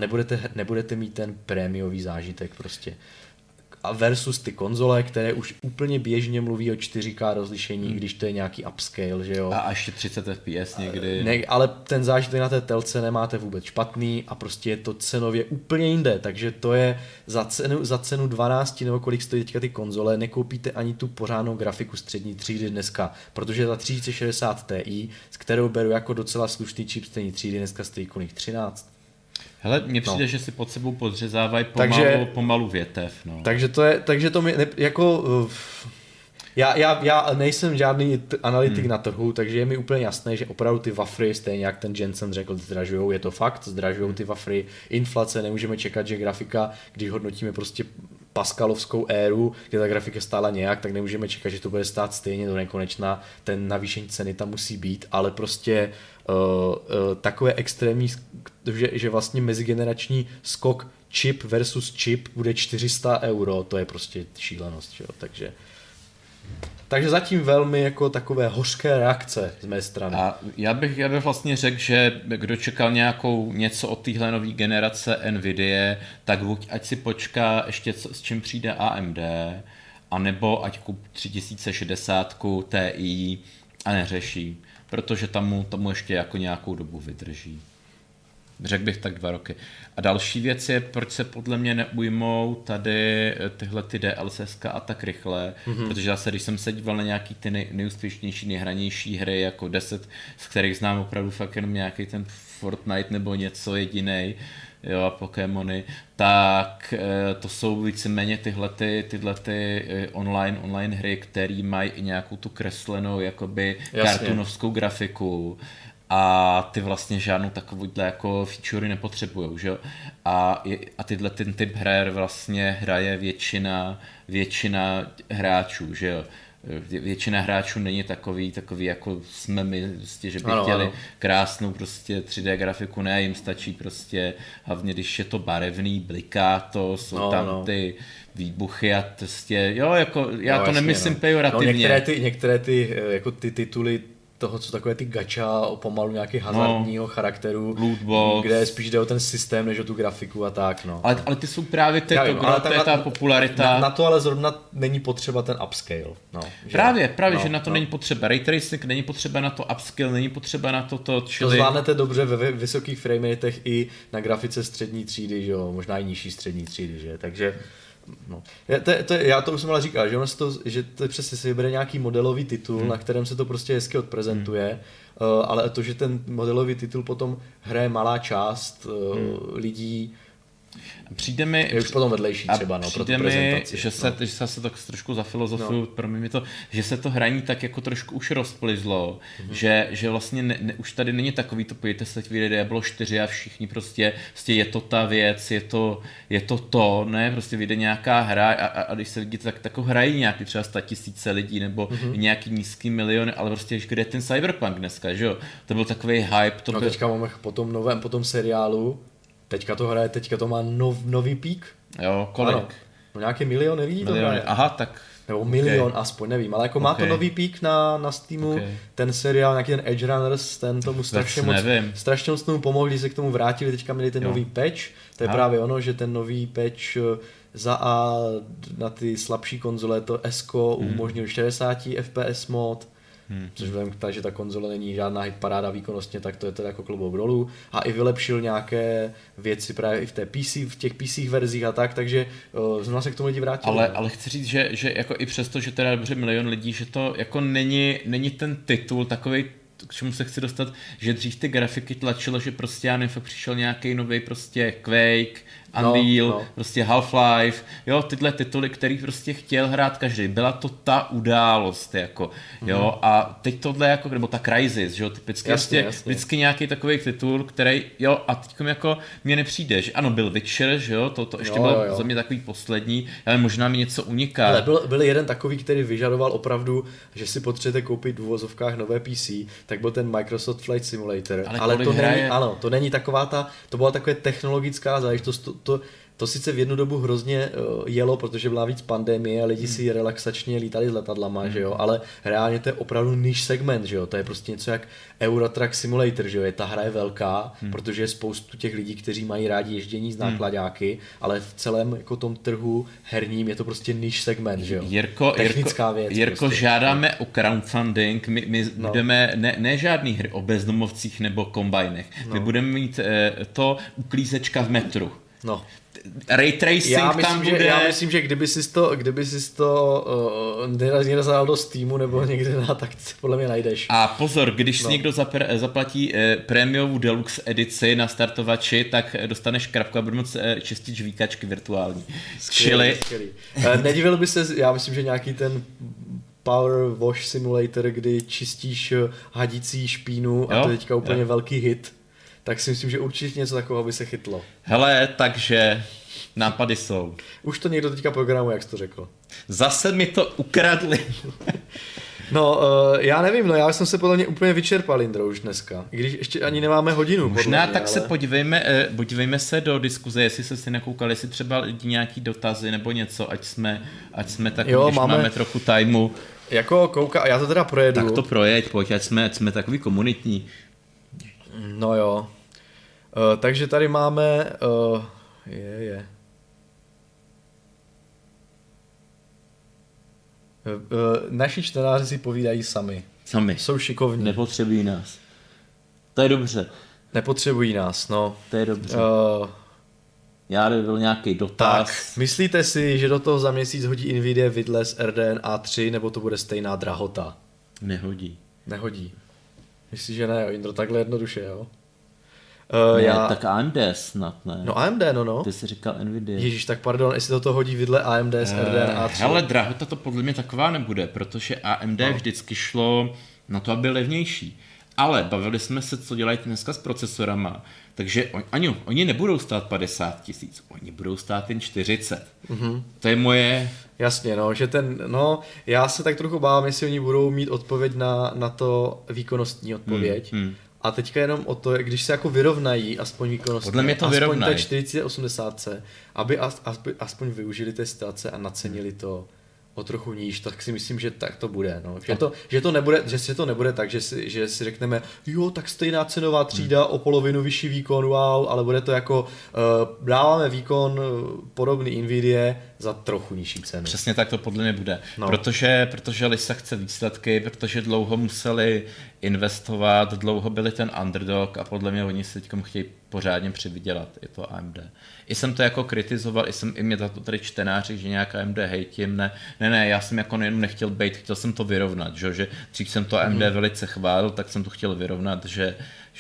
nebudete mít ten prémiový zážitek prostě. A versus ty konzole, které už úplně běžně mluví o 4K rozlišení, když to je nějaký upscale, že jo. A ještě 30 fps někdy. Ne, ale ten zážitek na té telce nemáte vůbec špatný a prostě je to cenově úplně jinde, takže to je za cenu 12 nebo kolik stojí teďka ty konzole, nekoupíte ani tu pořádnou grafiku střední třídy dneska, protože ta 3060 Ti, s kterou beru jako docela slušný čip střední třídy, dneska stojí kolik 13. Hele, mně přijde, že si pod sebou podřezávají pomalu větev. No. Takže to mi jako... Já nejsem žádný analytik na trhu, takže je mi úplně jasné, že opravdu ty wafry, stejně jak ten Jensen řekl, zdražujou, je to fakt, zdražujou ty wafry, inflace, nemůžeme čekat, že grafika, když hodnotíme prostě paskalovskou éru, kde ta grafika stála nějak, tak nemůžeme čekat, že to bude stát stejně do nekonečna, ten navýšení ceny tam musí být, ale prostě takové extrémní, že vlastně mezigenerační skok chip versus chip bude 400 €, to je prostě šílenost, jo? Takže zatím velmi jako takové hořké reakce z mé strany. A já bych vlastně řekl, že kdo čekal něco od téhle nový generace NVIDIA, tak buď ať si počká ještě s čím přijde AMD, anebo ať kup 3060 Ti a neřeší, protože tomu ještě jako nějakou dobu vydrží. Řekl bych tak 2 roky. A další věc je, proč se podle mě neujmou tady tyhle ty DLSSka a tak rychle, protože zase, když jsem se díval na nějaký ty nejúspěšnější, nejhranější hry, jako 10, z kterých znám opravdu fakt jenom nějaký ten Fortnite nebo něco jedinej, jo, a Pokémony, tak to jsou víceméně tyhle ty online hry, které mají i nějakou tu kreslenou, jakoby kartunovskou grafiku. A ty vlastně žádnou takovouhle jako featurey nepotřebujou, že? A tyhle ten typ her vlastně hraje většina hráčů, že jo? Většina hráčů není takový jako jsme my, prostě, že by chtěli krásnou prostě 3D grafiku, ne, jim stačí prostě, hlavně když je to barevný, bliká to, jsou ty výbuchy a prostě, jo, jako já to nemyslím pejorativně. Některé ty jako ty tituly toho, co takové ty gacha, pomalu nějaký hazardního charakteru, lootbox, kde spíš jde o ten systém, než o tu grafiku a tak, no. Ale ty jsou právě ta popularita. Na to ale zrovna není potřeba ten upscale, no. Že? Právě, že na to není potřeba ray tracing, není potřeba na to upscale, není potřeba na to čili... To zvládnete dobře ve vysokých frame ratech i na grafice střední třídy, že jo, možná i nižší střední třídy, že, takže... No. Já to už jsem ale říkal, že ono se to, že to přesně si vybere nějaký modelový titul, na kterém se to prostě hezky odprezentuje, ale to, že ten modelový titul potom hraje malá část lidí, je už potom vedlejší třeba pro tu prezentaci. Že se tak trošku zafilozofuju, že se to hraní tak jako trošku už rozplyzlo, že vlastně už tady není takový to pojďte se chvíli, bylo 4 a všichni prostě je to ta věc, je to, ne, prostě vyjde nějaká hra a když se vidíte, tak hrají nějaký třeba 100 000 lidí nebo nějaký nízký miliony, ale prostě kde je ten Cyberpunk dneska, že jo? To byl takový hype. Teďka máme po tom seriálu. Teďka to má nový pík? Jo, kolik? Ano, no nějaké milion, neví? Aha, tak... Nebo milion aspoň, nevím, ale jako má to nový pík na Steamu, ten seriál, nějaký ten Edge Runners, ten tomu strašně moc tomu pomohl, když se k tomu vrátili, teďka měli ten nový patch, to je právě ono, že ten nový patch na ty slabší konzole, to S-ko umožnil 60 FPS mod, což vzhledem k tomu, že ta konzole není žádná paráda výkonnostně, tak to je teda jako klobouk dolů. A i vylepšil nějaké věci právě i v těch PC verzích a tak, takže znovu se k tomu lidi vrátili. Ale chci říct, že jako i přesto, že teda dobře milion lidí, že to jako není ten titul takovej, k čemu se chci dostat, že dřív ty grafiky tlačilo, že prostě já nevím, přišel nějaký nový prostě Quake, Unreal, prostě Half-Life, jo, tyhle tituly, který prostě chtěl hrát každý, byla to ta událost, jako, jo, a teď tohle jako, nebo ta Crysis, že jo, typicky jasně. Vždycky nějaký takový titul, který, jo, a teďkom jako mě nepřijde, že ano, byl Witcher, že jo, to ještě bylo za mě takový poslední, ale možná mi něco uniká. Ale byl jeden takový, který vyžadoval opravdu, že si potřebujete koupit v uvozovkách nové PC, tak byl ten Microsoft Flight Simulator, ale to hraje... to není taková ta, to byla taková technologická záležitost, to sice v jednu dobu hrozně jelo, protože byla víc pandemie a lidi si relaxačně lítali s letadlama, že jo, ale reálně to je opravdu niche segment, že jo, to je prostě něco jak Euro Truck Simulator, že jo, ta hra je velká, protože je spoustu těch lidí, kteří mají rádi ježdění z nákladáky, ale v celém jako tom trhu herním je to prostě niche segment, že jo, technická věc. Jirko, prostě. Žádáme o crowdfunding, my budeme, ne žádný hry o bezdomovcích nebo kombajnech, my budeme mít to uklízečka v metru. No. Ray tracing tam bude. Já myslím, že kdyby si to nezadal do Steamu nebo někde, tak podle mě najdeš. A pozor, když si někdo zaplatí prémiovou deluxe edici na startovači, tak dostaneš krapku a budu moc čistit žvíkačky virtuální. Skvělý. Nedivil by se, já myslím, že nějaký ten Power Wash Simulator, kdy čistíš hadicí špínu, a to je teďka úplně velký hit. Tak si myslím, že určitě něco takového by se chytlo. Hele, takže nápady jsou. Už to někdo teďka programuje, jak jsi to řekl. Zase mi to ukradli. Já nevím, já jsem se podle mě úplně vyčerpal, Indro, už dneska. I když ještě ani nemáme hodinu. Možná tak se podívejme se do diskuze, jestli jste si nakoukali, jestli třeba nějaký dotazy nebo něco, ať jsme tak, když máme trochu tajmu. Jako kouka, já to teda projedu. Tak to projeď, pojď, ať jsme takový komunitní. No jo. Takže tady máme... Naši čtenáři si povídají sami. Jsou šikovní. Nepotřebují nás. To je dobře. Nepotřebují nás, no. To je dobře. Já byl nějaký dotaz. Tak, myslíte si, že do toho za měsíc hodí Nvidia Vidles RDNA 3, nebo to bude stejná drahota? Nehodí. Nehodí. Myslíš, že ne, jo, Indro, takhle jednoduše, jo? Ne, tak AMD snad, ne? No AMD, no. Ty jsi říkal Nvidia. Ježíš, tak pardon, jestli do toho hodí vidle AMD s RDNA 3. Ale drahota to podle mě taková nebude, protože AMD vždycky šlo na to, aby levnější. Ale bavili jsme se, co dělají dneska s procesorama, takže oni nebudou stát 50 000, oni budou stát jen 40. Mm-hmm. To je moje... Jasně, no, že ten, no, já se tak trochu bávám, jestli oni budou mít odpověď na to výkonnostní odpověď. Mm-hmm. A teďka jenom o to, když se jako vyrovnají aspoň výkonnostní, podle mě to aspoň té 4080, aby aspoň využili té situace a nacenili to o trochu níž, tak si myslím, že tak to bude. No. Že to nebude tak, že si řekneme, jo, tak stejná cenová třída o polovinu vyšší výkon, wow, ale bude to jako, dáváme výkon podobný Nvidia za trochu nižší cenu. Přesně tak to podle mě bude, no. Protože Lisa chce výsledky, protože dlouho museli investovat, dlouho byli ten underdog a podle mě oni se teďkom chtějí pořádně přivydělat, je to AMD. I jsem to jako kritizoval, i mě za to tady čtenáři, že nějak AMD hejtím, ne, já jsem jako nejenom nechtěl být, chtěl jsem to vyrovnat, že dřív jsem to AMD velice chválil, tak jsem to chtěl vyrovnat, že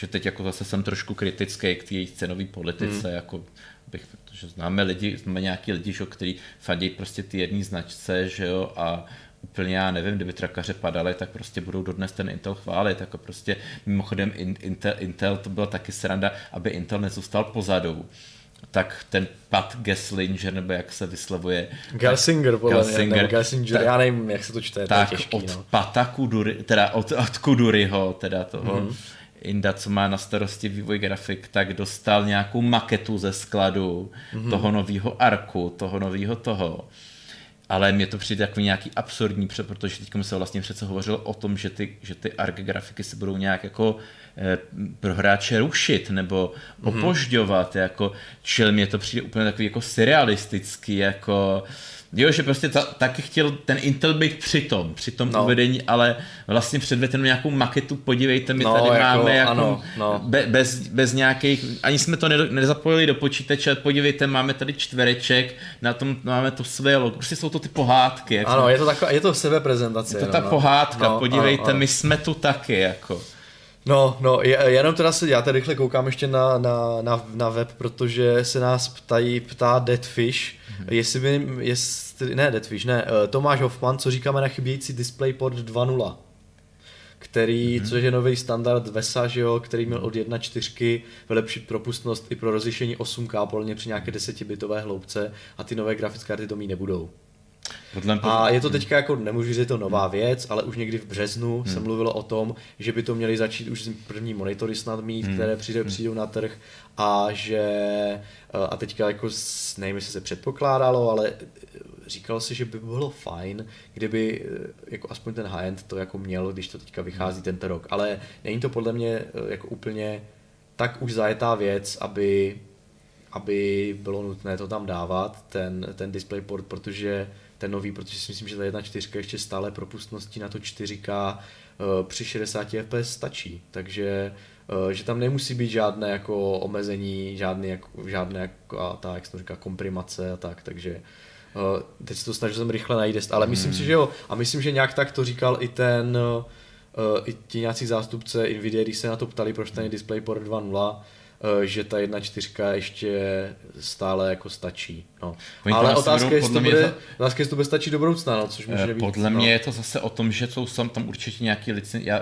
teď jako zase jsem trošku kritický k té její cenové politice, jako bych, protože známe nějaký lidi, že, který fandí prostě ty jedné značce, že jo, a úplně já nevím, kdyby trakaře padaly, tak prostě budou dodnes ten Intel chválit, jako prostě mimochodem Intel to byla taky sranda, aby Intel nezůstal pozadu. Tak ten Pat Gesslinger, nebo jak se vyslovuje. Gelsinger, já nevím, jak se to čte, tak to je těžký, od no. Pata Kudury, teda od Kuduryho, teda toho Inda, co má na starosti vývoj grafik, tak dostal nějakou maketu ze skladu toho nového Arku, toho. Ale mě to přijde jako nějaký absurdní, protože teď se vlastně přece hovořilo o tom, že ty ARC grafiky se budou nějak jako pro hráče rušit nebo opožďovat, jako, čili mě to přijde úplně takový jako surrealistický, jako, jo, že prostě taky chtěl ten Intel být při tom uvedení, ale vlastně předvedl nějakou maketu, podívejte, my tady jako, máme jako, ano, bez nějakých, ani jsme to nezapojili do počítače, podívejte, máme tady čtvereček, na tom máme to své logo, prostě jsou to ty pohádky. Jako, ano, je to sebeprezentace. Je to ta pohádka, podívejte, ano. My jsme tu taky, jako. No, jenom teda já tady rychle koukám ještě na web, protože se nás ptá Deadfish, Tomáš Hoffman, co říkáme na chybějící DisplayPort 2.0, který, což je nový standard VESA, že jo, který měl od 1.4 vylepšit propustnost i pro rozlišení 8K, podle mě při nějaké 10bitové hloubce, a ty nové grafické karty to mít nebudou. A je to teďka jako, nemůžu říct, je to nová věc, ale už někdy v březnu se mluvilo o tom, že by to měli začít už první monitory snad mít, které přijdou na trh, a a teďka jako, nevím, jestli se předpokládalo, ale říkal si, že by bylo fajn, kdyby jako aspoň ten high-end to jako měl, když to teďka vychází tento rok, ale není to podle mě jako úplně tak už zajetá věc, aby bylo nutné to tam dávat, ten DisplayPort, protože si myslím, že ta 1.4 ještě stále propustností na to 4K při 60 fps stačí, takže že tam nemusí být žádné jako omezení, žádné jak se to říká, komprimace a tak, takže teď se to snažil jsem rychle najít, ale myslím si, že jo, a myslím, že nějak tak to říkal i ten i ti nějací zástupce Nvidia, když se na to ptali, proč ten DisplayPort 2.0, že ta 1.4 ještě stále jako stačí. No. Ale otázka je, jestli to bude stačit do budoucna, no, což může být. Podle mě je to zase o tom, že jsou tam určitě nějaký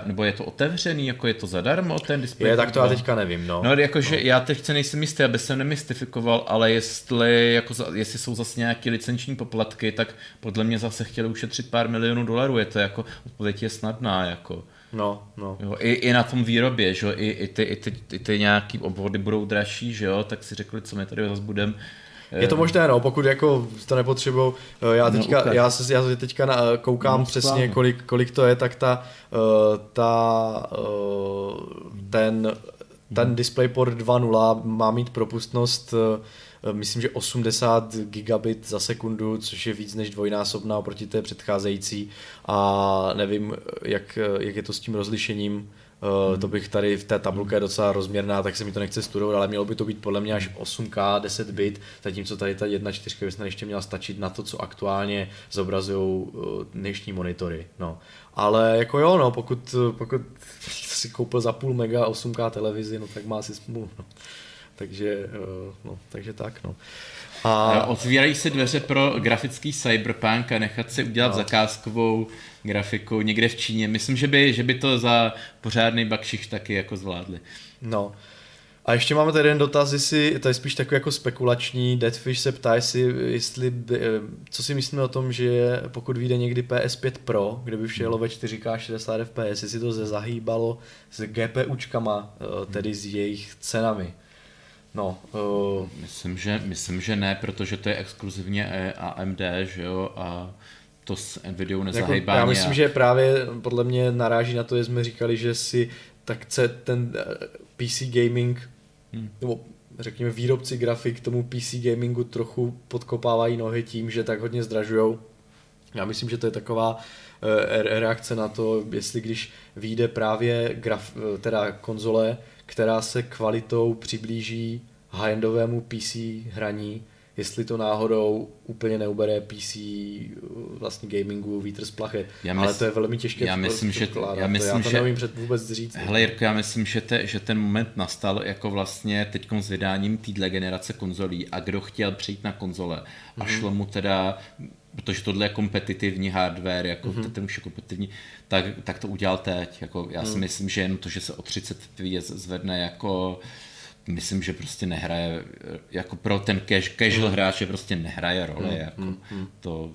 nebo je to otevřený, jako je to zadarmo ten display. Tak to já teďka nevím. No, jakože já teď nejsem jistý, aby jsem nemystifikoval, ale jestli jsou zase nějaké licenční poplatky, tak podle mě zase chtěli ušetřit pár milionů $. Je to jako, odpověď je snadná, jako. No. Jo, i na tom výrobě, že jo, ty nějaký obvody budou dražší, že jo, tak si řekli, co my tady zase budeme. Je to možné, no, pokud jako to nepotřebujou, já teďka koukám přesně, kolik to je, tak ten DisplayPort 2.0 má mít propustnost myslím, že 80 gigabit za sekundu, což je víc než dvojnásobná oproti té předcházející, a nevím, jak je to s tím rozlišením. To bych tady, v té tabulka je docela rozměrná, tak se mi to nechce studovat, ale mělo by to být podle mě až 8K, 10 bit, zatímco tady ta 1.4 by snad ještě měla stačit na to, co aktuálně zobrazují dnešní monitory. No. Ale jako jo, no, pokud si koupil za půl mega 8K televizi, no tak má si smůlu. No. Takže tak, no. A otvírají se dveře pro grafický Cyberpunk a nechat si udělat zakázkovou grafiku někde v Číně. Myslím, že by to za pořádný bakšiš taky jako zvládli. No. A ještě máme tady jeden dotaz, to je spíš takový jako spekulační. Deadfish se ptá, co si myslíme o tom, že pokud vyjde někdy PS5 Pro, kde by všelo ve 4K 60 FPS, jestli to zahýbalo s GPUčkama, tedy s jejich cenami. No, myslím, že ne, protože to je exkluzivně AMD, že jo, a to s Nvidiou nezahýbá nějak. Já myslím, že právě podle mě naráží na to, že jsme říkali, že si takce ten PC gaming, nebo řekněme výrobci grafik tomu PC gamingu trochu podkopávají nohy tím, že tak hodně zdražujou. Já myslím, že to je taková reakce na to, jestli když vyjde právě teda konzole, která se kvalitou přiblíží high-endovému PC hraní, jestli to náhodou úplně neubere PC vlastně gamingu vítr z plachet. Ale to je velmi těžké předpokládat. Já to nevím vůbec říct. Hele Jirko, já myslím, že ten moment nastal jako vlastně teďkom s vydáním této generace konzolí, a kdo chtěl přijít na konzole a šlo mu teda, protože tohle je kompetitivní hardware, jako ten už je kompetitivní, tak to udělal teď. Jako já si myslím, že jenom to, že se o 30 FPS zvedne, jako myslím, že prostě nehraje, jako pro ten casual hráče prostě nehraje roli. Jako to.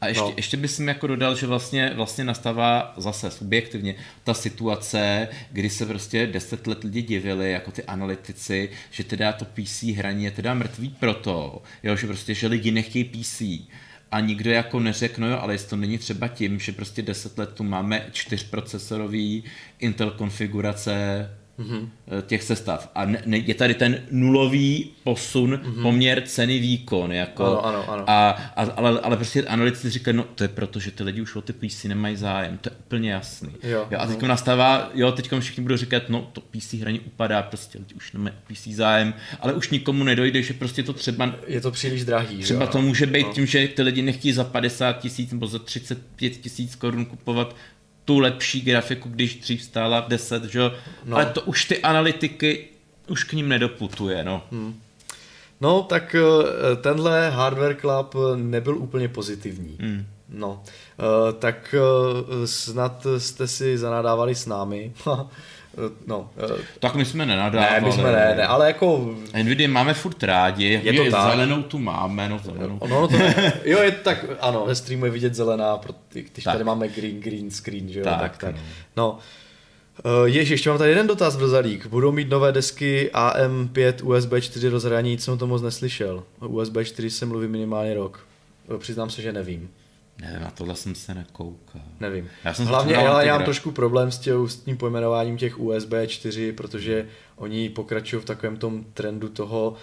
A ještě bych jako dodal, že vlastně nastává zase subjektivně ta situace, kdy se prostě 10 let lidi divili, jako ty analytici, že teda to PC hraní je teda mrtvý proto, jo, že prostě, že lidi nechtějí PC. A nikdo jako neřekne, no jo, ale jestli to není třeba tím, že prostě 10 let tu máme 4procesorový Intel konfigurace těch sestav. A je tady ten nulový posun, poměr ceny výkon. Jako. Ano. Ale prostě analytici říkají, no to je proto, že ty lidi už o ty PC nemají zájem. To je úplně jasný. Jo, a teďka nastává, teďka všichni budou říkat, no to PC hraní upadá, prostě lidi už nemají PC zájem, ale už nikomu nedojde, že prostě to třeba... Je to příliš drahý. Třeba to může být tím, že ty lidi nechtějí za 50 000 nebo za 35 000 korun kupovat tu lepší grafiku, když dřív stála v 10, že? No. Ale to už ty analytiky, už k ním nedoputuje, no. No, tak tenhle Hardware Club nebyl úplně pozitivní. No, tak snad jste si zanadávali s námi. No, tak my jsme nenadávali. Ne, ale jako... Nvidia máme furt rádi, je to zelenou tu máme, no zelenou. No, to ne, jo, je to tak, ano, ve streamu je vidět zelená, když tak. Tady máme green screen, že jo, tak. No. Ještě mám tady jeden dotaz v Rozalík. Budou mít nové desky AM5 USB 4 rozhraní, nic jsem to moc neslyšel. O USB 4 se mluví minimálně rok. Přiznám se, že nevím. Nevím, na tohle jsem se nekoukal. Nevím. Hlavně já mám trošku problém s tím pojmenováním těch USB 4, protože oni pokračují v takovém tom trendu toho...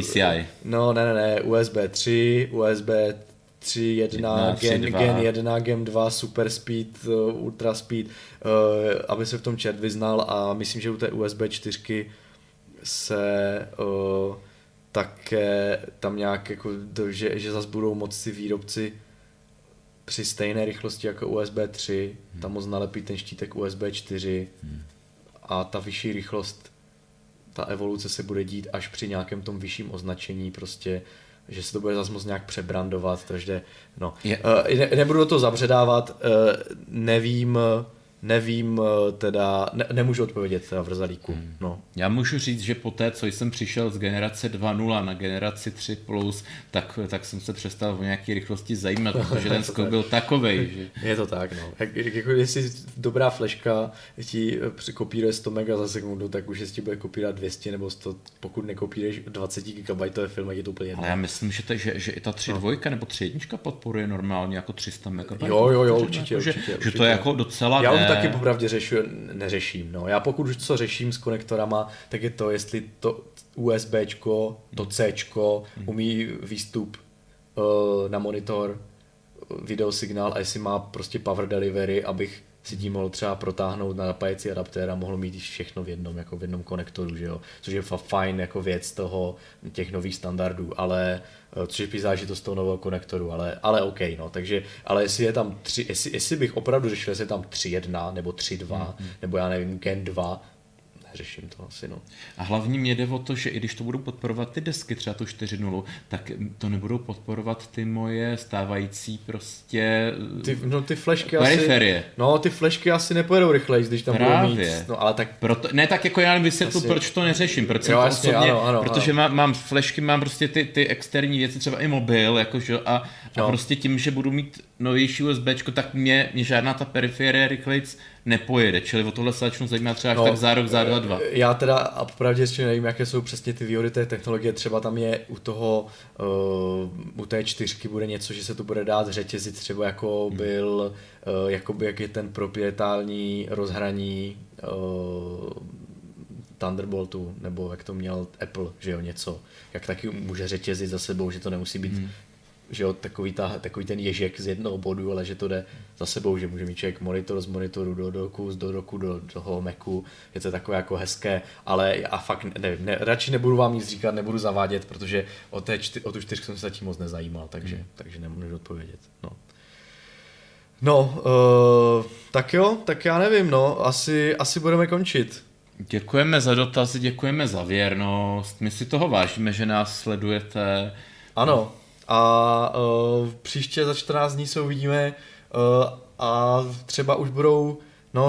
PCI. No, ne, USB 3, USB 3.1, Gen 1, Gen 2, Super Speed, Ultra Speed, aby se v tom čert vyznal, a myslím, že u té USB 4 se... také tam nějak, jako, že zase budou moci výrobci při stejné rychlosti jako USB 3, tam moc nalepí ten štítek USB 4 a ta vyšší rychlost, ta evoluce se bude dít až při nějakém tom vyšším označení, prostě, že se to bude zase moc nějak přebrandovat, takže no. Nebudu do toho zabředávat, nevím, teda, nemůžu odpovědět teda v Rzalíku. No. Já můžu říct, že po té, co jsem přišel z generace 2.0 na generaci 3+, tak jsem se přestal o nějaké rychlosti zajímat, protože ten skok byl takovej. Že... Je to tak, no. Jako jestli dobrá fleška ti kopíruje 100 MB za sekundu, tak už jestli bude kopírovat 200 nebo 100, pokud nekopíruješ 20 GB film, je to úplně jedno. Ale já myslím, že i ta 3.2 nebo 3.1 podporuje normálně jako 300 MB. Jo, určitě. Že to je jako docela... taky popravdě neřeším. No. Já pokud už co řeším s konektorama, tak je to, jestli to USBčko, to Cčko umí výstup na monitor, videosignál a jestli má prostě power delivery, abych si tím mohl třeba protáhnout na napájecí adaptér a mohl mít všechno v jednom konektoru, že jo? Což je fajn jako věc těch nových standardů, ale což je zážitost toho nového konektoru, ale OK, no, takže, ale jestli je tam jestli bych opravdu řešil, jestli je tam 3.1 nebo 3.2, nebo já nevím, Gen 2, řeším to asi, no. A hlavně mě jde o to, že i když to budou podporovat ty desky, třeba tu 4.0, tak to nebudou podporovat ty moje stávající prostě ty flashky periferie. Ty flashky asi nepojedou rychleji, když tam budou mít. No, ale tak... Proto, ne, tak jako já vysvětlu, proč to neřeším, proč jo, jasně, osobně, ano, protože ano. Mám flashky, mám prostě ty externí věci, třeba i mobil, jakože, a prostě tím, že budu mít novější USBčko, tak mě žádná ta periferie rychlejc nepojede, čili o tohle se začnu zajímat třeba až tak za rok, za 2. Já teda a popravdě ještě nevím, jaké jsou přesně ty výhody té technologie, třeba tam je u té 4 bude něco, že se to bude dát řetězit, třeba jako byl, jakoby jak je ten proprietální rozhraní Thunderboltu, nebo jak to měl Apple, že jo, něco, jak taky může řetězit za sebou, že to nemusí být že jo, takový ten ježek z jednoho bodu, ale že to jde za sebou, že může mít člověk monitor z monitoru do doku, z doku do toho Macu, je to takové jako hezké, ale já fakt nevím, radši nebudu vám nic říkat, nebudu zavádět, protože o tu 4 jsem se zatím moc nezajímal, takže nemůžu odpovědět. Tak jo, tak já nevím, asi budeme končit. Děkujeme za dotazy, děkujeme za věrnost, my si toho vážíme, že nás sledujete. Ano. A příště za 14 dní se uvidíme a třeba už budou,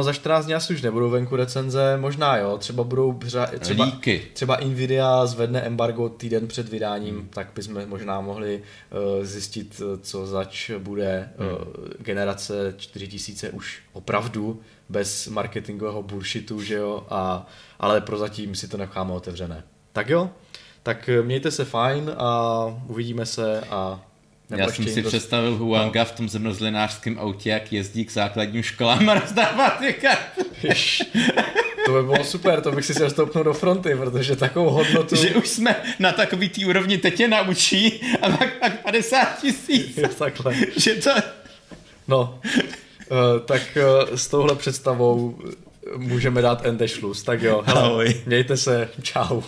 za 14 dní asi už nebudou venku recenze, možná jo, třeba budou, třeba Nvidia zvedne embargo týden před vydáním, tak bychom možná mohli zjistit, co zač bude generace 4000 už opravdu bez marketingového bullshitu, že jo, ale prozatím si to necháme otevřené. Tak jo? Tak mějte se fajn a uvidíme se a... Já jsem si představil Huanga v tom zemnozlinářském autě, jak jezdí k základním školám a rozdává ty karty. To by bylo super, to bych si se vstoupnul do fronty, protože takovou hodnotu... Že už jsme na takový tý úrovni, teď je naučí a pak 50 000. Takhle. Že to... tak s touhle představou můžeme dát endešlus, tak jo. Hele, mějte se, čau.